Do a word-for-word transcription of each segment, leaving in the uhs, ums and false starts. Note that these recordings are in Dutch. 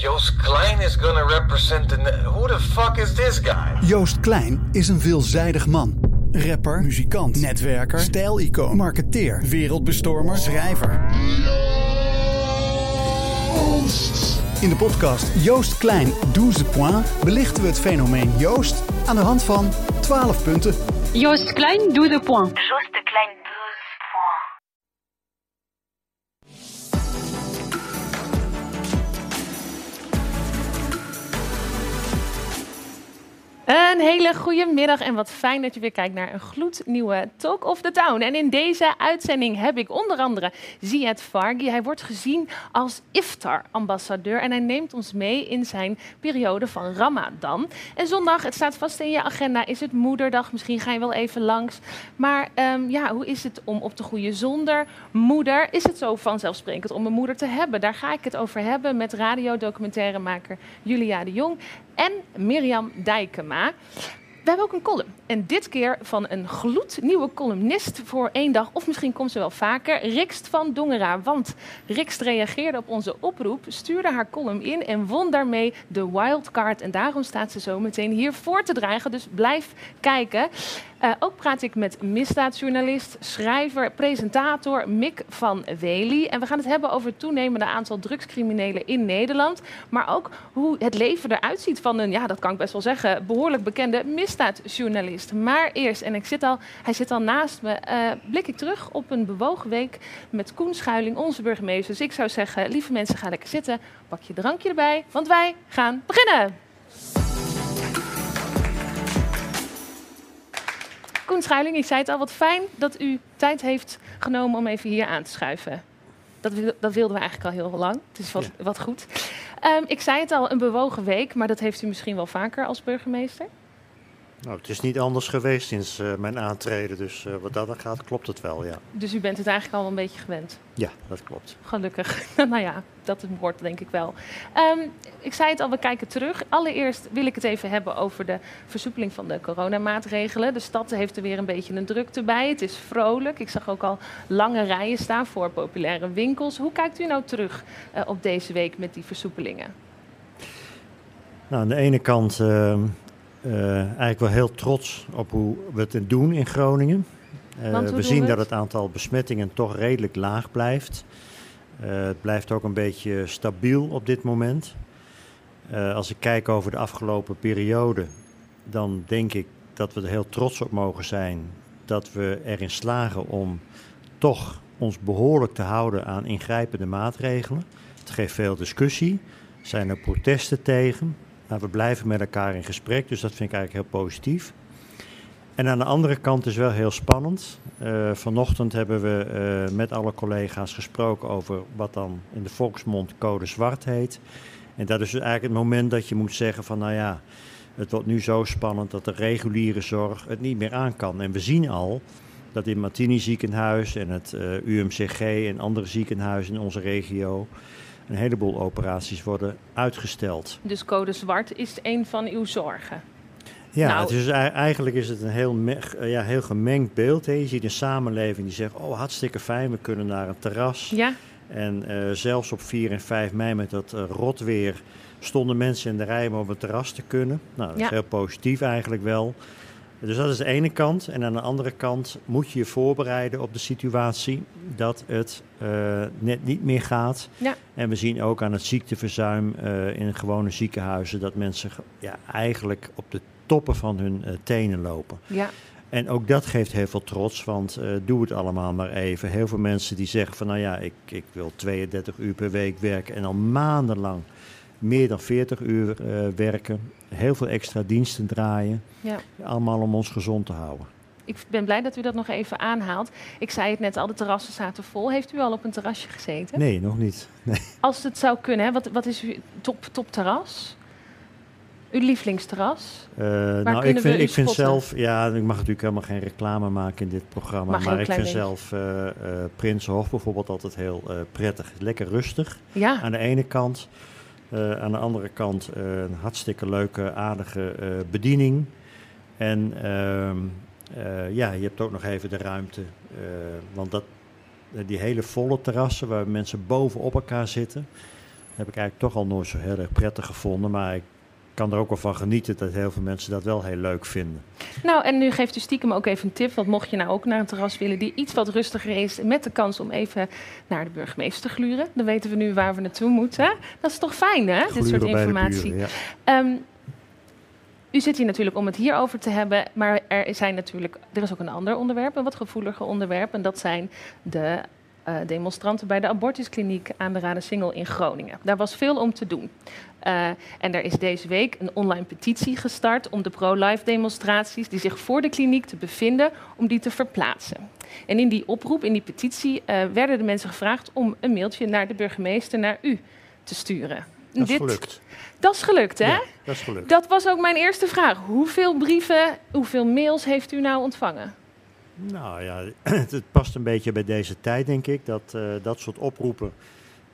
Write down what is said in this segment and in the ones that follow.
Joost Klein is gonna represent the... Who the fuck is this guy? Joost Klein is een veelzijdig man. Rapper, muzikant, netwerker, stijlicoon, marketeer, wereldbestormer, schrijver. Joost. In de podcast Joost Klein, Douze Points belichten we het fenomeen Joost aan de hand van twaalf punten. Joost Klein, Douze Points. Joost de Klein, Douze Points. Een hele goede middag en wat fijn dat je weer kijkt naar een gloednieuwe Talk of the Town. En in deze uitzending heb ik onder andere Ziëd Fargi. Hij wordt gezien als iftar-ambassadeur en hij neemt ons mee in zijn periode van Ramadan. En zondag, het staat vast in je agenda, is het moederdag. Misschien ga je wel even langs. Maar um, ja, hoe is het om op te groeien zonder moeder? Is het zo vanzelfsprekend om een moeder te hebben? Daar ga ik het over hebben met radiodocumentaremaker Julia de Jong en Mirjam Dijkema. We hebben ook een column. En dit keer van een gloednieuwe columnist voor één dag. Of misschien komt ze wel vaker. Rixt van Dongera. Want Rixt reageerde op onze oproep, stuurde haar column in en won daarmee de wildcard. En daarom staat ze zo meteen hier voor te dragen. Dus blijf kijken. Uh, ook praat ik met misdaadjournalist, schrijver, presentator Mick van Wely. En we gaan het hebben over het toenemende aantal drugscriminelen in Nederland. Maar ook hoe het leven eruit ziet van een, ja, dat kan ik best wel zeggen, behoorlijk bekende misdaadjournalist. Maar eerst, en ik zit al, hij zit al naast me, uh, blik ik terug op een bewogen week met Koen Schuiling, onze burgemeester. Dus ik zou zeggen, lieve mensen, ga lekker zitten, pak je drankje erbij, want wij gaan beginnen. Koen Schuiling, ik zei het al, wat fijn dat u tijd heeft genomen om even hier aan te schuiven. Dat, dat wilden we eigenlijk al heel lang, dus wat, ja. wat goed. Um, ik zei het al, een bewogen week, maar dat heeft u misschien wel vaker als burgemeester? Nou, het is niet anders geweest sinds uh, mijn aantreden, dus uh, wat dat gaat klopt het wel, ja. Dus u bent het eigenlijk al een beetje gewend? Ja, dat klopt. Gelukkig. Nou ja, dat wordt denk ik wel. Um, ik zei het al, we kijken terug. Allereerst wil ik het even hebben over de versoepeling van de coronamaatregelen. De stad heeft er weer een beetje een drukte bij. Het is vrolijk. Ik zag ook al lange rijen staan voor populaire winkels. Hoe kijkt u nou terug uh, op deze week met die versoepelingen? Nou, aan de ene kant... Uh... Uh, eigenlijk wel heel trots op hoe we het doen in Groningen. Uh, we zien het? dat het aantal besmettingen toch redelijk laag blijft. Uh, het blijft ook een beetje stabiel op dit moment. Uh, als ik kijk over de afgelopen periode, dan denk ik dat we er heel trots op mogen zijn dat we erin slagen om toch ons behoorlijk te houden aan ingrijpende maatregelen. Het geeft veel discussie. Er zijn er protesten tegen. Maar we blijven met elkaar in gesprek, dus dat vind ik eigenlijk heel positief. En aan de andere kant is wel heel spannend. Uh, vanochtend hebben we uh, met alle collega's gesproken over wat dan in de volksmond code zwart heet. En dat is eigenlijk het moment dat je moet zeggen van nou ja, het wordt nu zo spannend dat de reguliere zorg het niet meer aan kan. En we zien al dat in Martini ziekenhuis en het uh, U M C G en andere ziekenhuizen in onze regio een heleboel operaties worden uitgesteld. Dus code zwart is een van uw zorgen? Ja, nou, het is, eigenlijk is het een heel, ja, heel gemengd beeld. Hè. Je ziet een samenleving die zegt, oh hartstikke fijn, we kunnen naar een terras. Ja. En uh, zelfs op vier en vijf mei met dat uh, rotweer stonden mensen in de rij om op het terras te kunnen. Nou, dat ja. is heel positief eigenlijk wel. Dus dat is de ene kant. En aan de andere kant moet je je voorbereiden op de situatie dat het uh, net niet meer gaat. Ja. En we zien ook aan het ziekteverzuim uh, in gewone ziekenhuizen dat mensen ja, eigenlijk op de toppen van hun uh, tenen lopen. Ja. En ook dat geeft heel veel trots, want uh, doe het allemaal maar even. Heel veel mensen die zeggen van nou ja, ik, ik wil tweeëndertig uur per week werken en al maandenlang meer dan veertig uur uh, werken, heel veel extra diensten draaien. Ja. Allemaal om ons gezond te houden. ik ben blij dat u dat nog even aanhaalt. Ik zei het net al, de terrassen zaten vol. Heeft u al op een terrasje gezeten? Nee, nog niet. Nee. Als het zou kunnen, hè? Wat, wat is uw top, top terras? Uw lievelingsterras? Uh, nou, ik vind, ik vind zelf, ja, ik mag natuurlijk helemaal geen reclame maken in dit programma, mag maar ik vind beetje. zelf uh, uh, Prinsenhof bijvoorbeeld altijd heel uh, prettig. Lekker rustig ja. aan de ene kant. Uh, aan de andere kant uh, een hartstikke leuke, aardige uh, bediening. En uh, uh, ja, je hebt ook nog even de ruimte. Uh, want dat, uh, die hele volle terrassen waar mensen bovenop elkaar zitten, heb ik eigenlijk toch al nooit zo heel erg prettig gevonden. Maar ik kan er ook wel van genieten dat heel veel mensen dat wel heel leuk vinden. Nou, en nu geeft u stiekem ook even een tip. Want mocht je nou ook naar een terras willen die iets wat rustiger is, met de kans om even naar de burgemeester te gluren, dan weten we nu waar we naartoe moeten. Dat is toch fijn, hè? Gluren dit soort informatie. Buren, ja. um, u zit hier natuurlijk om het hierover te hebben, maar er zijn natuurlijk, er is ook een ander onderwerp, een wat gevoeliger onderwerp, en dat zijn de uh, demonstranten bij de abortuskliniek aan de Radensingel in Groningen. Daar was veel om te doen. Uh, en er is deze week een online petitie gestart om de pro-life demonstraties die zich voor de kliniek te bevinden, om die te verplaatsen. En in die oproep, in die petitie, uh, werden de mensen gevraagd om een mailtje naar de burgemeester, naar u, te sturen. Dat is Dit, gelukt. Dat is gelukt, hè? Ja, dat is gelukt. Dat was ook mijn eerste vraag. Hoeveel brieven, hoeveel mails heeft u nou ontvangen? Nou ja, het, het past een beetje bij deze tijd, denk ik, dat uh, dat soort oproepen.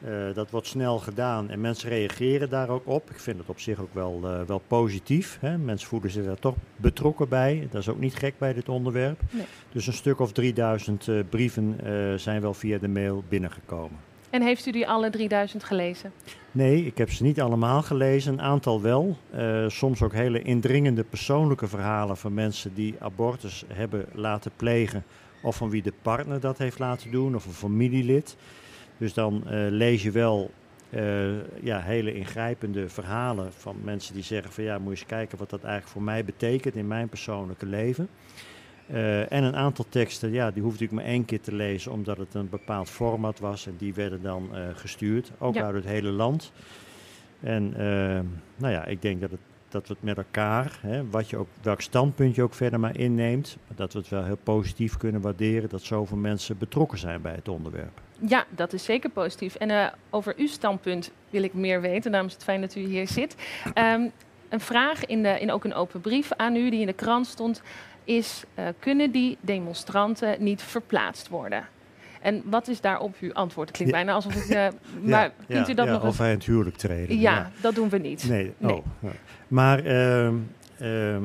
Uh, dat wordt snel gedaan en mensen reageren daar ook op. Ik vind het op zich ook wel, uh, wel positief. Hè? Mensen voelen zich daar toch betrokken bij. Dat is ook niet gek bij dit onderwerp. Nee. Dus een stuk of drieduizend uh, brieven uh, zijn wel via de mail binnengekomen. En heeft u die alle drieduizend gelezen? Nee, ik heb ze niet allemaal gelezen. Een aantal wel. Uh, soms ook hele indringende persoonlijke verhalen van mensen die abortus hebben laten plegen. Of van wie de partner dat heeft laten doen of een familielid. Dus dan uh, lees je wel uh, ja, hele ingrijpende verhalen van mensen die zeggen van ja, moet je eens kijken wat dat eigenlijk voor mij betekent in mijn persoonlijke leven. Uh, en een aantal teksten, ja, die hoefde ik maar één keer te lezen omdat het een bepaald format was en die werden dan uh, gestuurd, ook ja. uit het hele land. En uh, nou ja, ik denk dat, het, dat we het met elkaar, hè, wat je ook, welk standpunt je ook verder maar inneemt, dat we het wel heel positief kunnen waarderen dat zoveel mensen betrokken zijn bij het onderwerp. Ja, dat is zeker positief. En uh, over uw standpunt wil ik meer weten. Daarom is het fijn dat u hier zit. Um, een vraag in, de, in ook een open brief aan u die in de krant stond is, uh, kunnen die demonstranten niet verplaatst worden? En wat is daarop uw antwoord? Het klinkt ja. bijna alsof ik... Uh, maar ja, kunt u dat ja, nog of eens... wij het huwelijk treden. Ja, ja, dat doen we niet. Nee, nee. Oh, ja. Maar... Uh, uh,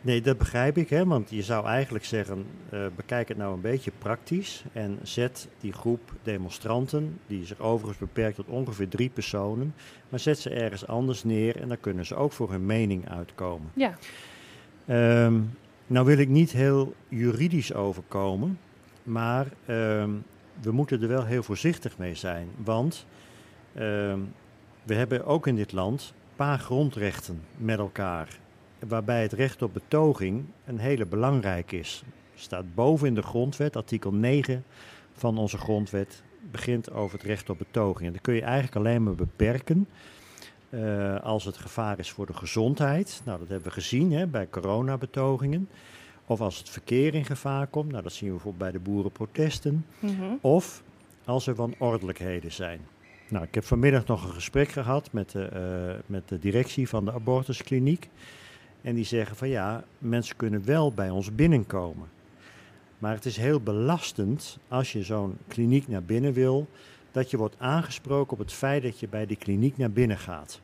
Nee, dat begrijp ik, hè? Want je zou eigenlijk zeggen, uh, bekijk het nou een beetje praktisch en zet die groep demonstranten, die zich overigens beperkt tot ongeveer drie personen, maar zet ze ergens anders neer en dan kunnen ze ook voor hun mening uitkomen. Ja. Um, nou wil ik niet heel juridisch overkomen, maar um, we moeten er wel heel voorzichtig mee zijn, want um, we hebben ook in dit land een paar grondrechten met elkaar, waarbij het recht op betoging een hele belangrijke is. Staat boven in de grondwet, artikel negen van onze grondwet begint over het recht op betoging. En dat kun je eigenlijk alleen maar beperken uh, als het gevaar is voor de gezondheid. Nou, dat hebben we gezien hè, bij coronabetogingen. Of als het verkeer in gevaar komt. Nou, dat zien we bijvoorbeeld bij de boerenprotesten. Mm-hmm. Of als er wanordelijkheden zijn. Nou, ik heb vanmiddag nog een gesprek gehad met de, uh, met de directie van de abortuskliniek. En die zeggen van ja, mensen kunnen wel bij ons binnenkomen. Maar het is heel belastend als je zo'n kliniek naar binnen wil, dat je wordt aangesproken op het feit dat je bij die kliniek naar binnen gaat.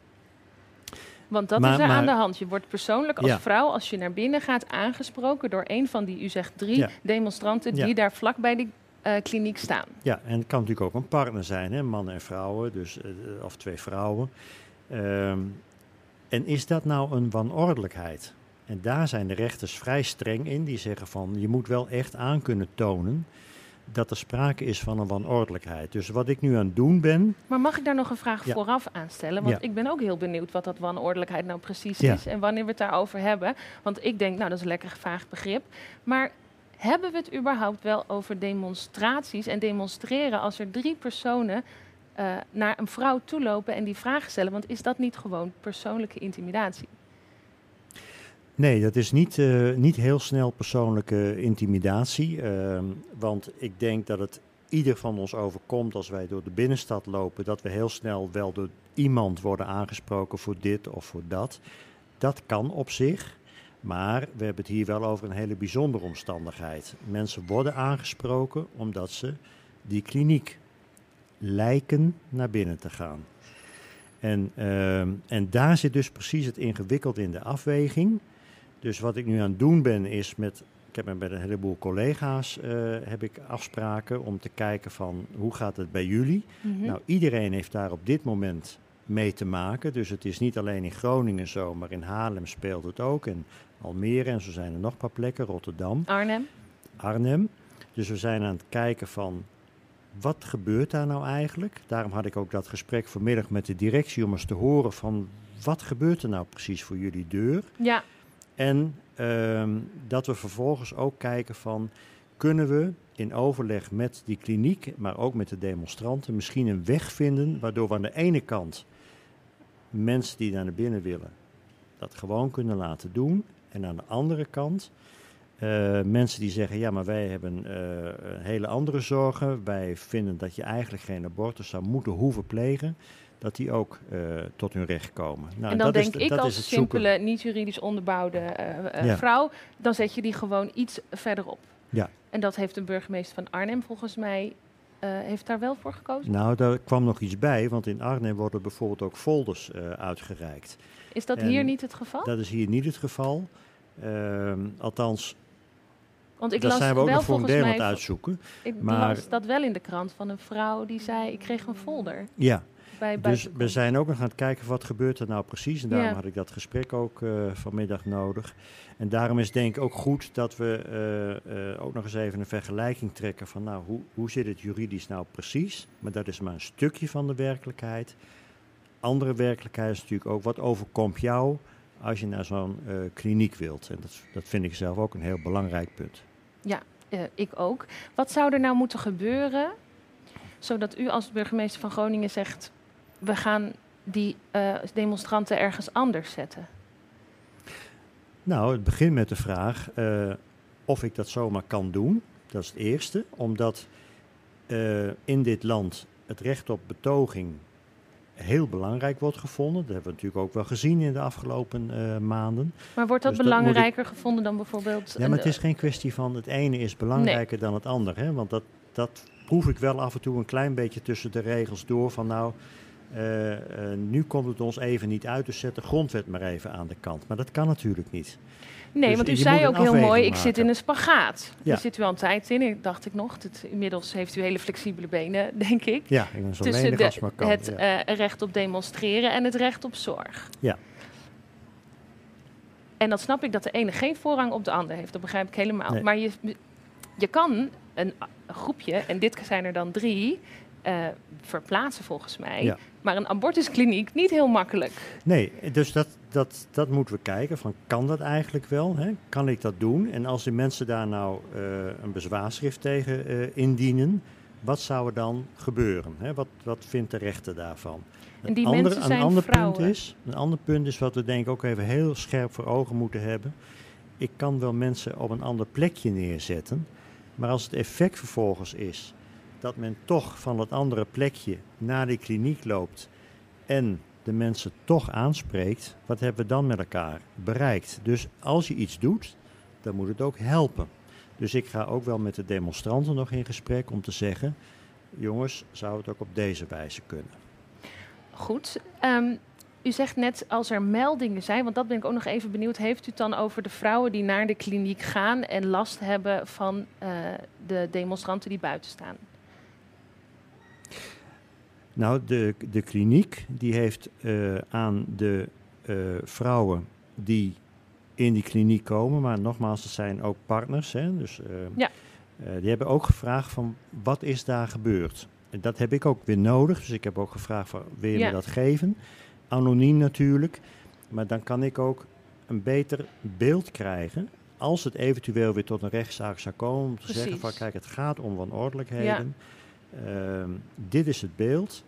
Want dat maar, is er maar, aan de hand. Je wordt persoonlijk als ja. vrouw, als je naar binnen gaat, aangesproken door een van die, u zegt drie, ja. demonstranten die ja. daar vlak bij die uh, kliniek staan. Ja, en het kan natuurlijk ook een partner zijn, hè? Mannen en vrouwen, dus, uh, of twee vrouwen. Um, En is dat nou een wanordelijkheid? En daar zijn de rechters vrij streng in. Die zeggen van, je moet wel echt aan kunnen tonen dat er sprake is van een wanordelijkheid. Dus wat ik nu aan het doen ben... Maar mag ik daar nog een vraag ja. vooraf aan stellen? Want ja. ik ben ook heel benieuwd wat dat wanordelijkheid nou precies ja. is en wanneer we het daarover hebben. Want ik denk, nou dat is een lekker vaag begrip. Maar hebben we het überhaupt wel over demonstraties en demonstreren als er drie personen... Uh, naar een vrouw toelopen en die vragen stellen. Want is dat niet gewoon persoonlijke intimidatie? Nee, dat is niet, uh, niet heel snel persoonlijke intimidatie. Uh, want ik denk dat het ieder van ons overkomt als wij door de binnenstad lopen, dat we heel snel wel door iemand worden aangesproken voor dit of voor dat. Dat kan op zich, maar we hebben het hier wel over een hele bijzondere omstandigheid. Mensen worden aangesproken omdat ze die kliniek lijken naar binnen te gaan. En, uh, en daar zit dus precies het ingewikkeld in de afweging. Dus wat ik nu aan het doen ben is met... Ik heb met een heleboel collega's uh, heb ik afspraken om te kijken van hoe gaat het bij jullie. Mm-hmm. Nou, iedereen heeft daar op dit moment mee te maken. Dus het is niet alleen in Groningen zo, maar in Haarlem speelt het ook. En Almere en zo zijn er nog een paar plekken. Rotterdam. Arnhem. Arnhem. Dus we zijn aan het kijken van wat gebeurt daar nou eigenlijk? Daarom had ik ook dat gesprek vanmiddag met de directie om eens te horen van wat gebeurt er nou precies voor jullie deur? Ja. En uh, dat we vervolgens ook kijken van, kunnen we in overleg met die kliniek, maar ook met de demonstranten, misschien een weg vinden waardoor we aan de ene kant mensen die naar binnen willen, dat gewoon kunnen laten doen. En aan de andere kant uh, mensen die zeggen, ja, maar wij hebben uh, hele andere zorgen. Wij vinden dat je eigenlijk geen abortus zou moeten hoeven plegen. Dat die ook uh, tot hun recht komen. Nou, en dan dat denk is, ik dat als is simpele, niet-juridisch onderbouwde uh, uh, ja. vrouw... dan zet je die gewoon iets verder op. Ja. En dat heeft de burgemeester van Arnhem volgens mij... Uh, heeft daar wel voor gekozen? Nou, daar kwam nog iets bij. Want in Arnhem worden bijvoorbeeld ook folders uh, uitgereikt. Is dat en hier niet het geval? Dat is hier niet het geval. Uh, althans... Want ik dat las zijn we ook wel nog voor een deel aan het uitzoeken. Ik maar... las dat wel in de krant van een vrouw die zei... ik kreeg een folder. Ja. Bij, bij dus we zijn ook nog aan het kijken wat gebeurt er nou precies. En daarom ja. had ik dat gesprek ook uh, vanmiddag nodig. En daarom is denk ik ook goed dat we uh, uh, ook nog eens even een vergelijking trekken van nou, hoe, hoe zit het juridisch nou precies. Maar dat is maar een stukje van de werkelijkheid. Andere werkelijkheid is natuurlijk ook wat overkomt jou als je naar zo'n uh, kliniek wilt. En dat, dat vind ik zelf ook een heel belangrijk punt. Ja, uh, ik ook. Wat zou er nou moeten gebeuren zodat u als burgemeester van Groningen zegt... we gaan die uh, demonstranten ergens anders zetten? Nou, het begint met de vraag uh, of ik dat zomaar kan doen. Dat is het eerste. Omdat uh, in dit land het recht op betoging heel belangrijk wordt gevonden. Dat hebben we natuurlijk ook wel gezien in de afgelopen uh, maanden. Maar wordt dat dus belangrijker dat ik... gevonden dan bijvoorbeeld... Ja, maar het is geen kwestie van het ene is belangrijker nee. dan het ander. Hè? Want dat, dat proef ik wel af en toe een klein beetje tussen de regels door van nou... Uh, uh, nu komt het ons even niet uit, dus zet de grondwet maar even aan de kant. Maar dat kan natuurlijk niet. Nee, dus want u zei ook heel mooi, maken. ik zit in een spagaat. Ja. Daar zit u al een tijd in, dacht ik nog. Dit, inmiddels heeft u hele flexibele benen, denk ik. Ja, ik ben zo lenig als maar kan. Tussen het uh, recht op demonstreren en het recht op zorg. Ja. En dan snap ik dat de ene geen voorrang op de ander heeft. Dat begrijp ik helemaal. Nee. Maar je, je kan een groepje, en dit zijn er dan drie... Uh, verplaatsen volgens mij. Ja. Maar een abortuskliniek niet heel makkelijk. Nee, dus dat, dat, dat moeten we kijken. Van, kan dat eigenlijk wel? Hè? Kan ik dat doen? En als die mensen daar nou uh, een bezwaarschrift tegen uh, indienen... wat zou er dan gebeuren? Hè? Wat, wat vindt de rechter daarvan? En die andere, mensen zijn een ander vrouwen. Punt is, een ander punt is wat we denk ik ook even heel scherp voor ogen moeten hebben. Ik kan wel mensen op een ander plekje neerzetten... maar als het effect vervolgens is... dat men toch van dat andere plekje naar die kliniek loopt en de mensen toch aanspreekt, wat hebben we dan met elkaar bereikt? Dus als je iets doet, dan moet het ook helpen. Dus ik ga ook wel met de demonstranten nog in gesprek om te zeggen, jongens, zou het ook op deze wijze kunnen? Goed, um, u zegt net als er meldingen zijn, want dat ben ik ook nog even benieuwd, heeft u het dan over de vrouwen die naar de kliniek gaan en last hebben van uh, de demonstranten die buiten staan? Nou, de, de kliniek die heeft uh, aan de uh, vrouwen die in die kliniek komen, maar nogmaals, dat zijn ook partners, hè, dus uh, ja. uh, die hebben ook gevraagd van wat is daar gebeurd? En dat heb ik ook weer nodig, dus ik heb ook gevraagd van wil je ja. me dat geven? Anoniem natuurlijk, maar dan kan ik ook een beter beeld krijgen als het eventueel weer tot een rechtszaak zou komen om te Precies. zeggen van kijk, het gaat om wanordelijkheden. Ja. Uh, dit is het beeld.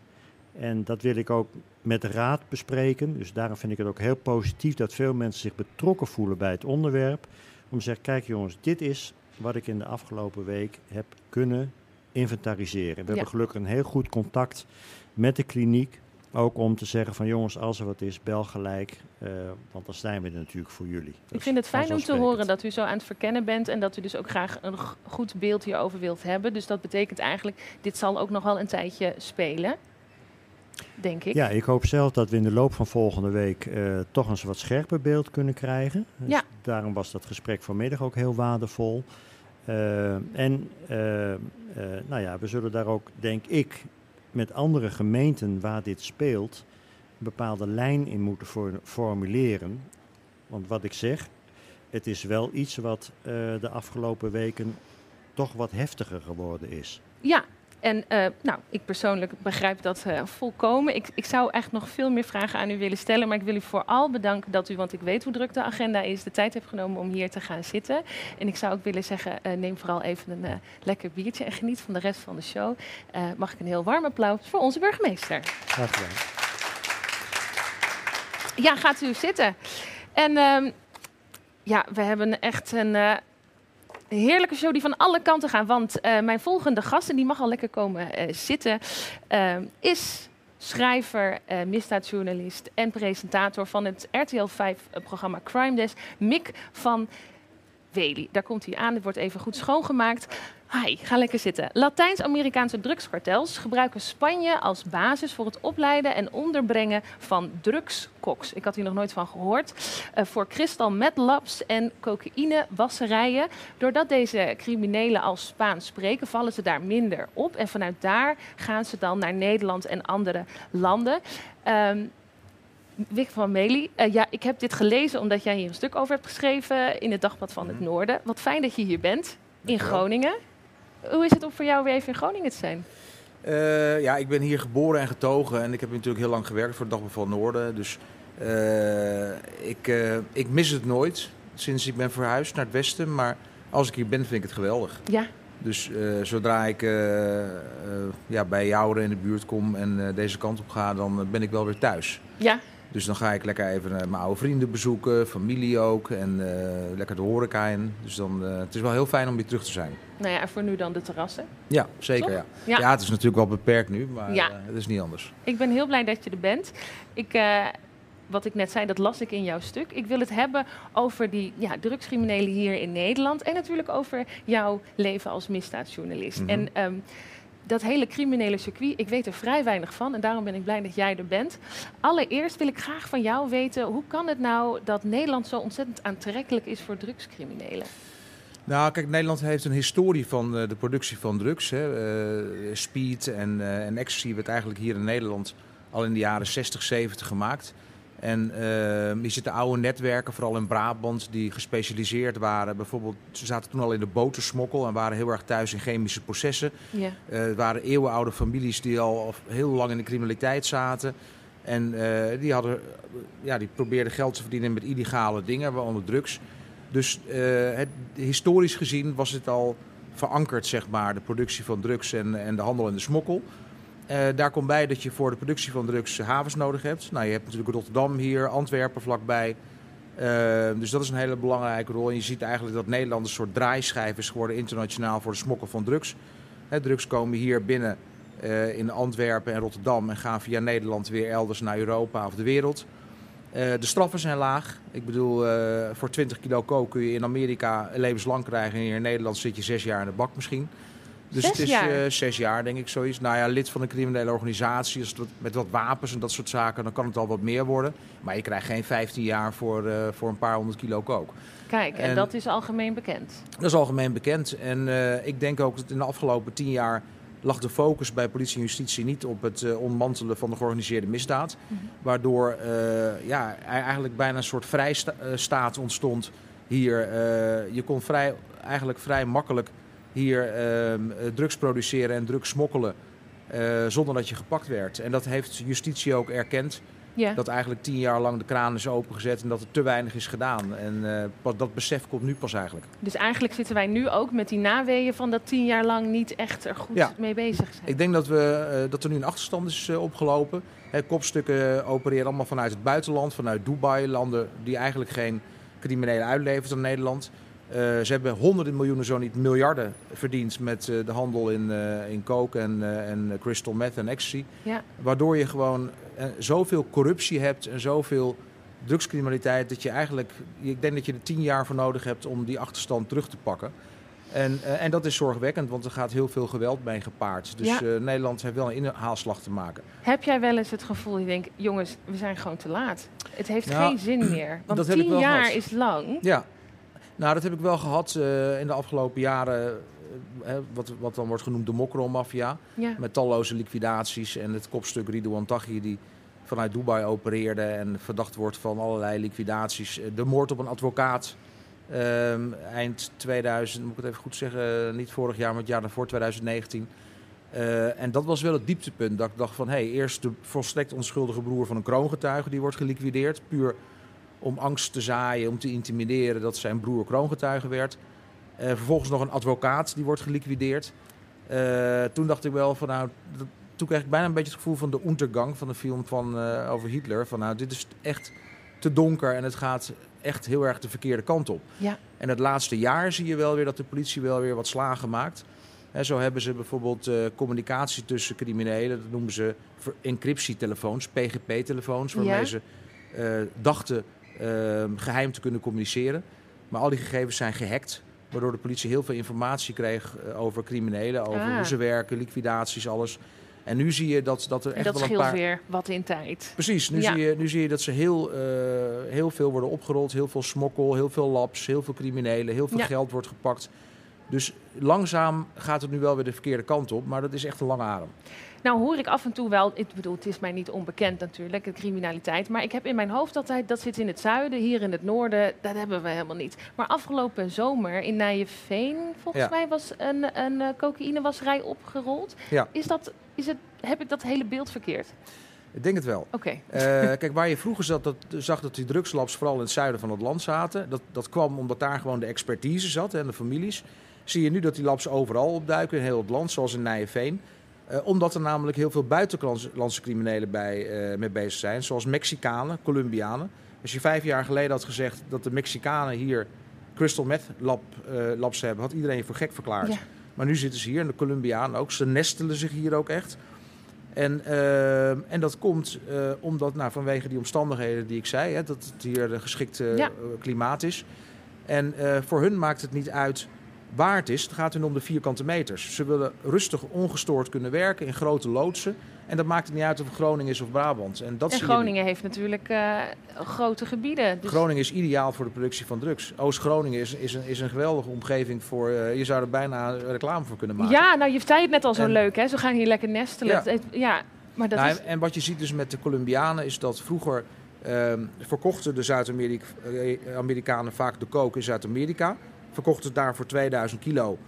En dat wil ik ook met de raad bespreken. Dus daarom vind ik het ook heel positief dat veel mensen zich betrokken voelen bij het onderwerp. Om te zeggen, kijk jongens, dit is wat ik in de afgelopen week heb kunnen inventariseren. We ja. hebben gelukkig een heel goed contact met de kliniek. Ook om te zeggen van jongens, als er wat is, bel gelijk. Uh, want dan zijn we er natuurlijk voor jullie. Dat ik vind het fijn om te horen dat u zo aan het verkennen bent. En dat u dus ook graag een g- goed beeld hierover wilt hebben. Dus dat betekent eigenlijk, dit zal ook nog wel een tijdje spelen. Denk ik. Ja, ik hoop zelf dat we in de loop van volgende week uh, toch eens wat scherper beeld kunnen krijgen. Dus ja. Daarom was dat gesprek vanmiddag ook heel waardevol. Uh, en uh, uh, nou ja, we zullen daar ook, denk ik, met andere gemeenten waar dit speelt, een bepaalde lijn in moeten for- formuleren. Want wat ik zeg, het is wel iets wat uh, de afgelopen weken toch wat heftiger geworden is. Ja. En uh, nou, ik persoonlijk begrijp dat uh, volkomen. Ik, ik zou echt nog veel meer vragen aan u willen stellen. Maar ik wil u vooral bedanken dat u, want ik weet hoe druk de agenda is, de tijd heeft genomen om hier te gaan zitten. En ik zou ook willen zeggen, uh, neem vooral even een uh, lekker biertje en geniet van de rest van de show. Uh, mag ik een heel warm applaus voor onze burgemeester. Graag gedaan. Ja, gaat u zitten. En uh, ja, we hebben echt een... Uh, Een heerlijke show die van alle kanten gaat. Want uh, mijn volgende gast, en die mag al lekker komen uh, zitten, uh, is schrijver, uh, misdaadjournalist en presentator van het R T L vijf-programma Crime Desk, Mick van Wely. Daar komt hij aan, het wordt even goed schoongemaakt. Hi, ga lekker zitten. Latijns-Amerikaanse drugskartels gebruiken Spanje als basis voor het opleiden en onderbrengen van drugskoks. Ik had hier nog nooit van gehoord. Uh, voor crystal meth labs en cocaïnewasserijen. Doordat deze criminelen als Spaans spreken, vallen ze daar minder op. En vanuit daar gaan ze dan naar Nederland en andere landen. Um, Mick van Wely, uh, ja, ik heb dit gelezen omdat jij hier een stuk over hebt geschreven in het Dagblad van het Noorden. Wat fijn dat je hier bent, in Groningen. Hoe is het om voor jou weer even in Groningen te zijn? Uh, ja, ik ben hier geboren en getogen en ik heb natuurlijk heel lang gewerkt voor het Dagblad van het Noorden. Dus uh, ik, uh, ik mis het nooit sinds ik ben verhuisd naar het westen. Maar als ik hier ben, vind ik het geweldig. Ja. Dus uh, zodra ik uh, uh, ja, bij Jouren in de buurt kom en uh, deze kant op ga, dan ben ik wel weer thuis. Ja. Dus dan ga ik lekker even uh, mijn oude vrienden bezoeken, familie ook en uh, lekker de horeca in. Dus dan, uh, het is wel heel fijn om weer terug te zijn. Nou ja, en voor nu dan de terrassen. Ja, zeker. Ja. Ja. ja, het is natuurlijk wel beperkt nu, maar ja. uh, het is niet anders. Ik ben heel blij dat je er bent. Ik, uh, wat ik net zei, dat las ik in jouw stuk. Ik wil het hebben over die ja, drugscriminelen hier in Nederland en natuurlijk over jouw leven als misdaadjournalist. Mm-hmm. En... Um, dat hele criminele circuit, ik weet er vrij weinig van en daarom ben ik blij dat jij er bent. Allereerst wil ik graag van jou weten, hoe kan het nou dat Nederland zo ontzettend aantrekkelijk is voor drugscriminelen? Nou, kijk, Nederland heeft een historie van uh, de productie van drugs. Hè. Uh, speed en, uh, en ecstasy werd eigenlijk hier in Nederland al in de jaren zestig, zeventig gemaakt. En uh, je zit de oude netwerken, vooral in Brabant, die gespecialiseerd waren. Bijvoorbeeld, ze zaten toen al in de botersmokkel en waren heel erg thuis in chemische processen. Ja. Uh, het waren eeuwenoude families die al heel lang in de criminaliteit zaten. En uh, die, hadden, ja, die probeerden geld te verdienen met illegale dingen, waaronder drugs. Dus uh, het, historisch gezien was het al verankerd, zeg maar, de productie van drugs en, en de handel en de smokkel. Uh, daar komt bij dat je voor de productie van drugs havens nodig hebt. Nou, je hebt natuurlijk Rotterdam hier, Antwerpen vlakbij. Uh, dus dat is een hele belangrijke rol. En je ziet eigenlijk dat Nederland een soort draaischijf is geworden internationaal voor de smokkel van drugs. Hè, drugs komen hier binnen uh, in Antwerpen en Rotterdam en gaan via Nederland weer elders naar Europa of de wereld. Uh, de straffen zijn laag. Ik bedoel, uh, voor twintig kilo kook kun je in Amerika levenslang krijgen. En hier in Nederland zit je zes jaar in de bak misschien. Dus zes het is jaar. Uh, zes jaar, denk ik, zoiets. Nou ja, lid van een criminele organisatie, dus met wat wapens en dat soort zaken, dan kan het al wat meer worden. Maar je krijgt geen vijftien jaar voor, uh, voor een paar honderd kilo kook. Kijk, en, en dat is algemeen bekend. Dat is algemeen bekend. En uh, ik denk ook dat in de afgelopen tien jaar lag de focus bij politie en justitie niet op het uh, ontmantelen van de georganiseerde misdaad. Mm-hmm. Waardoor uh, ja, eigenlijk bijna een soort vrijstaat ontstond hier. Uh, je kon vrij, eigenlijk vrij makkelijk... hier uh, drugs produceren en drugs smokkelen uh, zonder dat je gepakt werd. En dat heeft justitie ook erkend. Ja. Dat eigenlijk tien jaar lang de kraan is opengezet en dat er te weinig is gedaan. En uh, pas, dat besef komt nu pas eigenlijk. Dus eigenlijk zitten wij nu ook met die naweeën van dat tien jaar lang niet echt er goed ja. mee bezig zijn. Ik denk dat, we, uh, dat er nu een achterstand is uh, opgelopen. Hè, kopstukken opereren allemaal vanuit het buitenland, vanuit Dubai. Landen die eigenlijk geen criminelen uitleveren aan Nederland. Uh, ze hebben honderden miljoenen, zo niet miljarden verdiend met uh, de handel in, uh, in coke en, uh, en crystal meth en ecstasy. Ja. Waardoor je gewoon uh, zoveel corruptie hebt en zoveel drugscriminaliteit dat je eigenlijk, ik denk dat je er tien jaar voor nodig hebt om die achterstand terug te pakken. En, uh, en dat is zorgwekkend, want er gaat heel veel geweld mee gepaard. Dus ja. uh, Nederland heeft wel een inhaalslag te maken. Heb jij wel eens het gevoel, je denkt, jongens, we zijn gewoon te laat. Het heeft nou, geen zin meer, want tien jaar gehad. Is lang. Ja. Nou, dat heb ik wel gehad uh, in de afgelopen jaren, uh, wat, wat dan wordt genoemd de Mocro Mafia. Ja. Met talloze liquidaties en het kopstuk Ridouan Taghi die vanuit Dubai opereerde en verdacht wordt van allerlei liquidaties. De moord op een advocaat um, eind tweeduizend, moet ik het even goed zeggen, niet vorig jaar, maar het jaar daarvoor, twintig negentien. Uh, en dat was wel het dieptepunt, dat ik dacht van, hé, hey, eerst de volstrekt onschuldige broer van een kroongetuige, die wordt geliquideerd, puur om angst te zaaien, om te intimideren dat zijn broer kroongetuige werd. Uh, vervolgens nog een advocaat, die wordt geliquideerd. Uh, toen dacht ik wel van, nou, dat, toen kreeg ik bijna een beetje het gevoel van de Untergang, van de film van, uh, over Hitler. Van, nou, dit is echt te donker en het gaat echt heel erg de verkeerde kant op. Ja. En het laatste jaar zie je wel weer dat de politie wel weer wat slagen maakt. He, zo hebben ze bijvoorbeeld uh, communicatie tussen criminelen. Dat noemen ze encryptietelefoons, P G P-telefoons, waarmee ja. ze uh, dachten Uh, geheim te kunnen communiceren. Maar al die gegevens zijn gehackt, waardoor de politie heel veel informatie kreeg uh, over criminelen, over ah. hoe ze werken, liquidaties, alles. En nu zie je dat, dat er echt dat wel een paar... Dat scheelt weer wat in tijd. Precies, nu, ja. zie, je, nu zie je dat ze heel, uh, heel veel worden opgerold, heel veel smokkel, heel veel labs, heel veel criminelen, heel veel ja. geld wordt gepakt. Dus langzaam gaat het nu wel weer de verkeerde kant op, maar dat is echt een lange adem. Nou hoor ik af en toe wel, ik bedoel, het is mij niet onbekend natuurlijk, de criminaliteit. Maar ik heb in mijn hoofd altijd, dat zit in het zuiden, hier in het noorden, dat hebben we helemaal niet. Maar afgelopen zomer in Nijenveen, volgens ja. mij, was een, een uh, cocaïnewasserij opgerold. Ja. Is dat, is het, heb ik dat hele beeld verkeerd? Ik denk het wel. Okay. Uh, kijk, waar je vroeger zat, dat, zag dat die drugslabs vooral in het zuiden van het land zaten. Dat, dat kwam omdat daar gewoon de expertise zat hè, en de families. Zie je nu dat die labs overal opduiken, in heel het land, zoals in Nijenveen. Uh, omdat er namelijk heel veel buitenlandse criminelen bij, uh, mee bezig zijn. Zoals Mexicanen, Colombianen. Als je vijf jaar geleden had gezegd dat de Mexicanen hier crystal meth lab, uh, labs hebben, had iedereen je voor gek verklaard. Ja. Maar nu zitten ze hier, en de Colombianen ook. Ze nestelen zich hier ook echt. En, uh, en dat komt uh, omdat, nou, vanwege die omstandigheden die ik zei, hè, dat het hier een geschikt uh, ja. klimaat is. En uh, voor hun maakt het niet uit waar het is, het gaat hun om de vierkante meters. Ze willen rustig, ongestoord kunnen werken in grote loodsen. En dat maakt het niet uit of het Groningen is of Brabant. En, dat en Groningen heeft natuurlijk uh, grote gebieden. Dus Groningen is ideaal voor de productie van drugs. Oost-Groningen is, is, een, is een geweldige omgeving voor... Uh, je zou er bijna reclame voor kunnen maken. Ja, nou je zei het net al zo en, leuk, hè? Ze gaan hier lekker nestelen. Ja. Ja, maar dat nou, is... En wat je ziet dus met de Colombianen is dat vroeger... Uh, verkochten de Zuid-Amerikanen vaak de coke in Zuid-Amerika... Verkocht het daar voor tweeduizend kilo.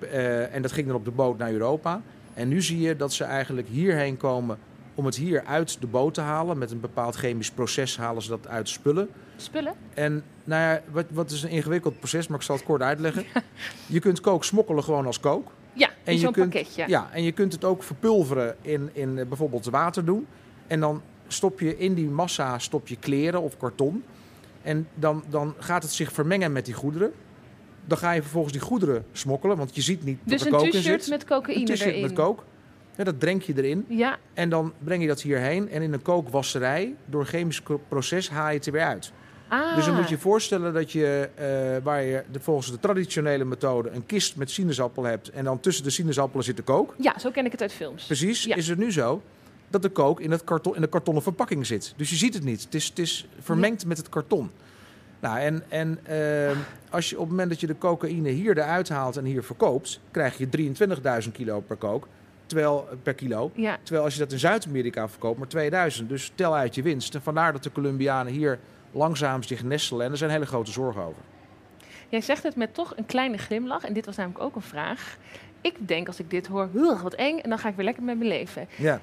Uh, en dat ging dan op de boot naar Europa. En nu zie je dat ze eigenlijk hierheen komen om het hier uit de boot te halen. Met een bepaald chemisch proces halen ze dat uit spullen. Spullen? En nou ja, wat, wat is een ingewikkeld proces, maar ik zal het kort uitleggen. Ja. Je kunt kook smokkelen gewoon als kook. Ja, in zo'n pakketje. Ja, en je kunt het ook verpulveren in, in bijvoorbeeld water doen. En dan stop je in die massa stop je kleren of karton. En dan, dan gaat het zich vermengen met die goederen. Dan ga je vervolgens die goederen smokkelen, want je ziet niet dus dat er coke in zit. Dus een t-shirt met cocaïne erin? Een t-shirt met coke. Ja, dat drenk je erin. Ja. En dan breng je dat hierheen. En in een kookwasserij, door een chemisch proces, haal je het er weer uit. Ah. Dus dan moet je je voorstellen dat je, uh, waar je de, volgens de traditionele methode... een kist met sinaasappel hebt en dan tussen de sinaasappelen zit de coke. Ja, zo ken ik het uit films. Precies, ja. Is het nu zo dat de coke in, het karton, in de kartonnen verpakking zit. Dus je ziet het niet. Het is, het is vermengd ja. met het karton. Nou, en, en uh, als je op het moment dat je de cocaïne hier eruit haalt en hier verkoopt, krijg je drieëntwintigduizend kilo per, kook, terwijl, per kilo. Ja. Terwijl als je dat in Zuid-Amerika verkoopt, maar tweeduizend. Dus tel uit je winst. En vandaar dat de Colombianen hier langzaam zich nestelen. En er zijn hele grote zorgen over. Jij zegt het met toch een kleine glimlach. En dit was namelijk ook een vraag. Ik denk als ik dit hoor, wat eng. En dan ga ik weer lekker met mijn leven. Ja.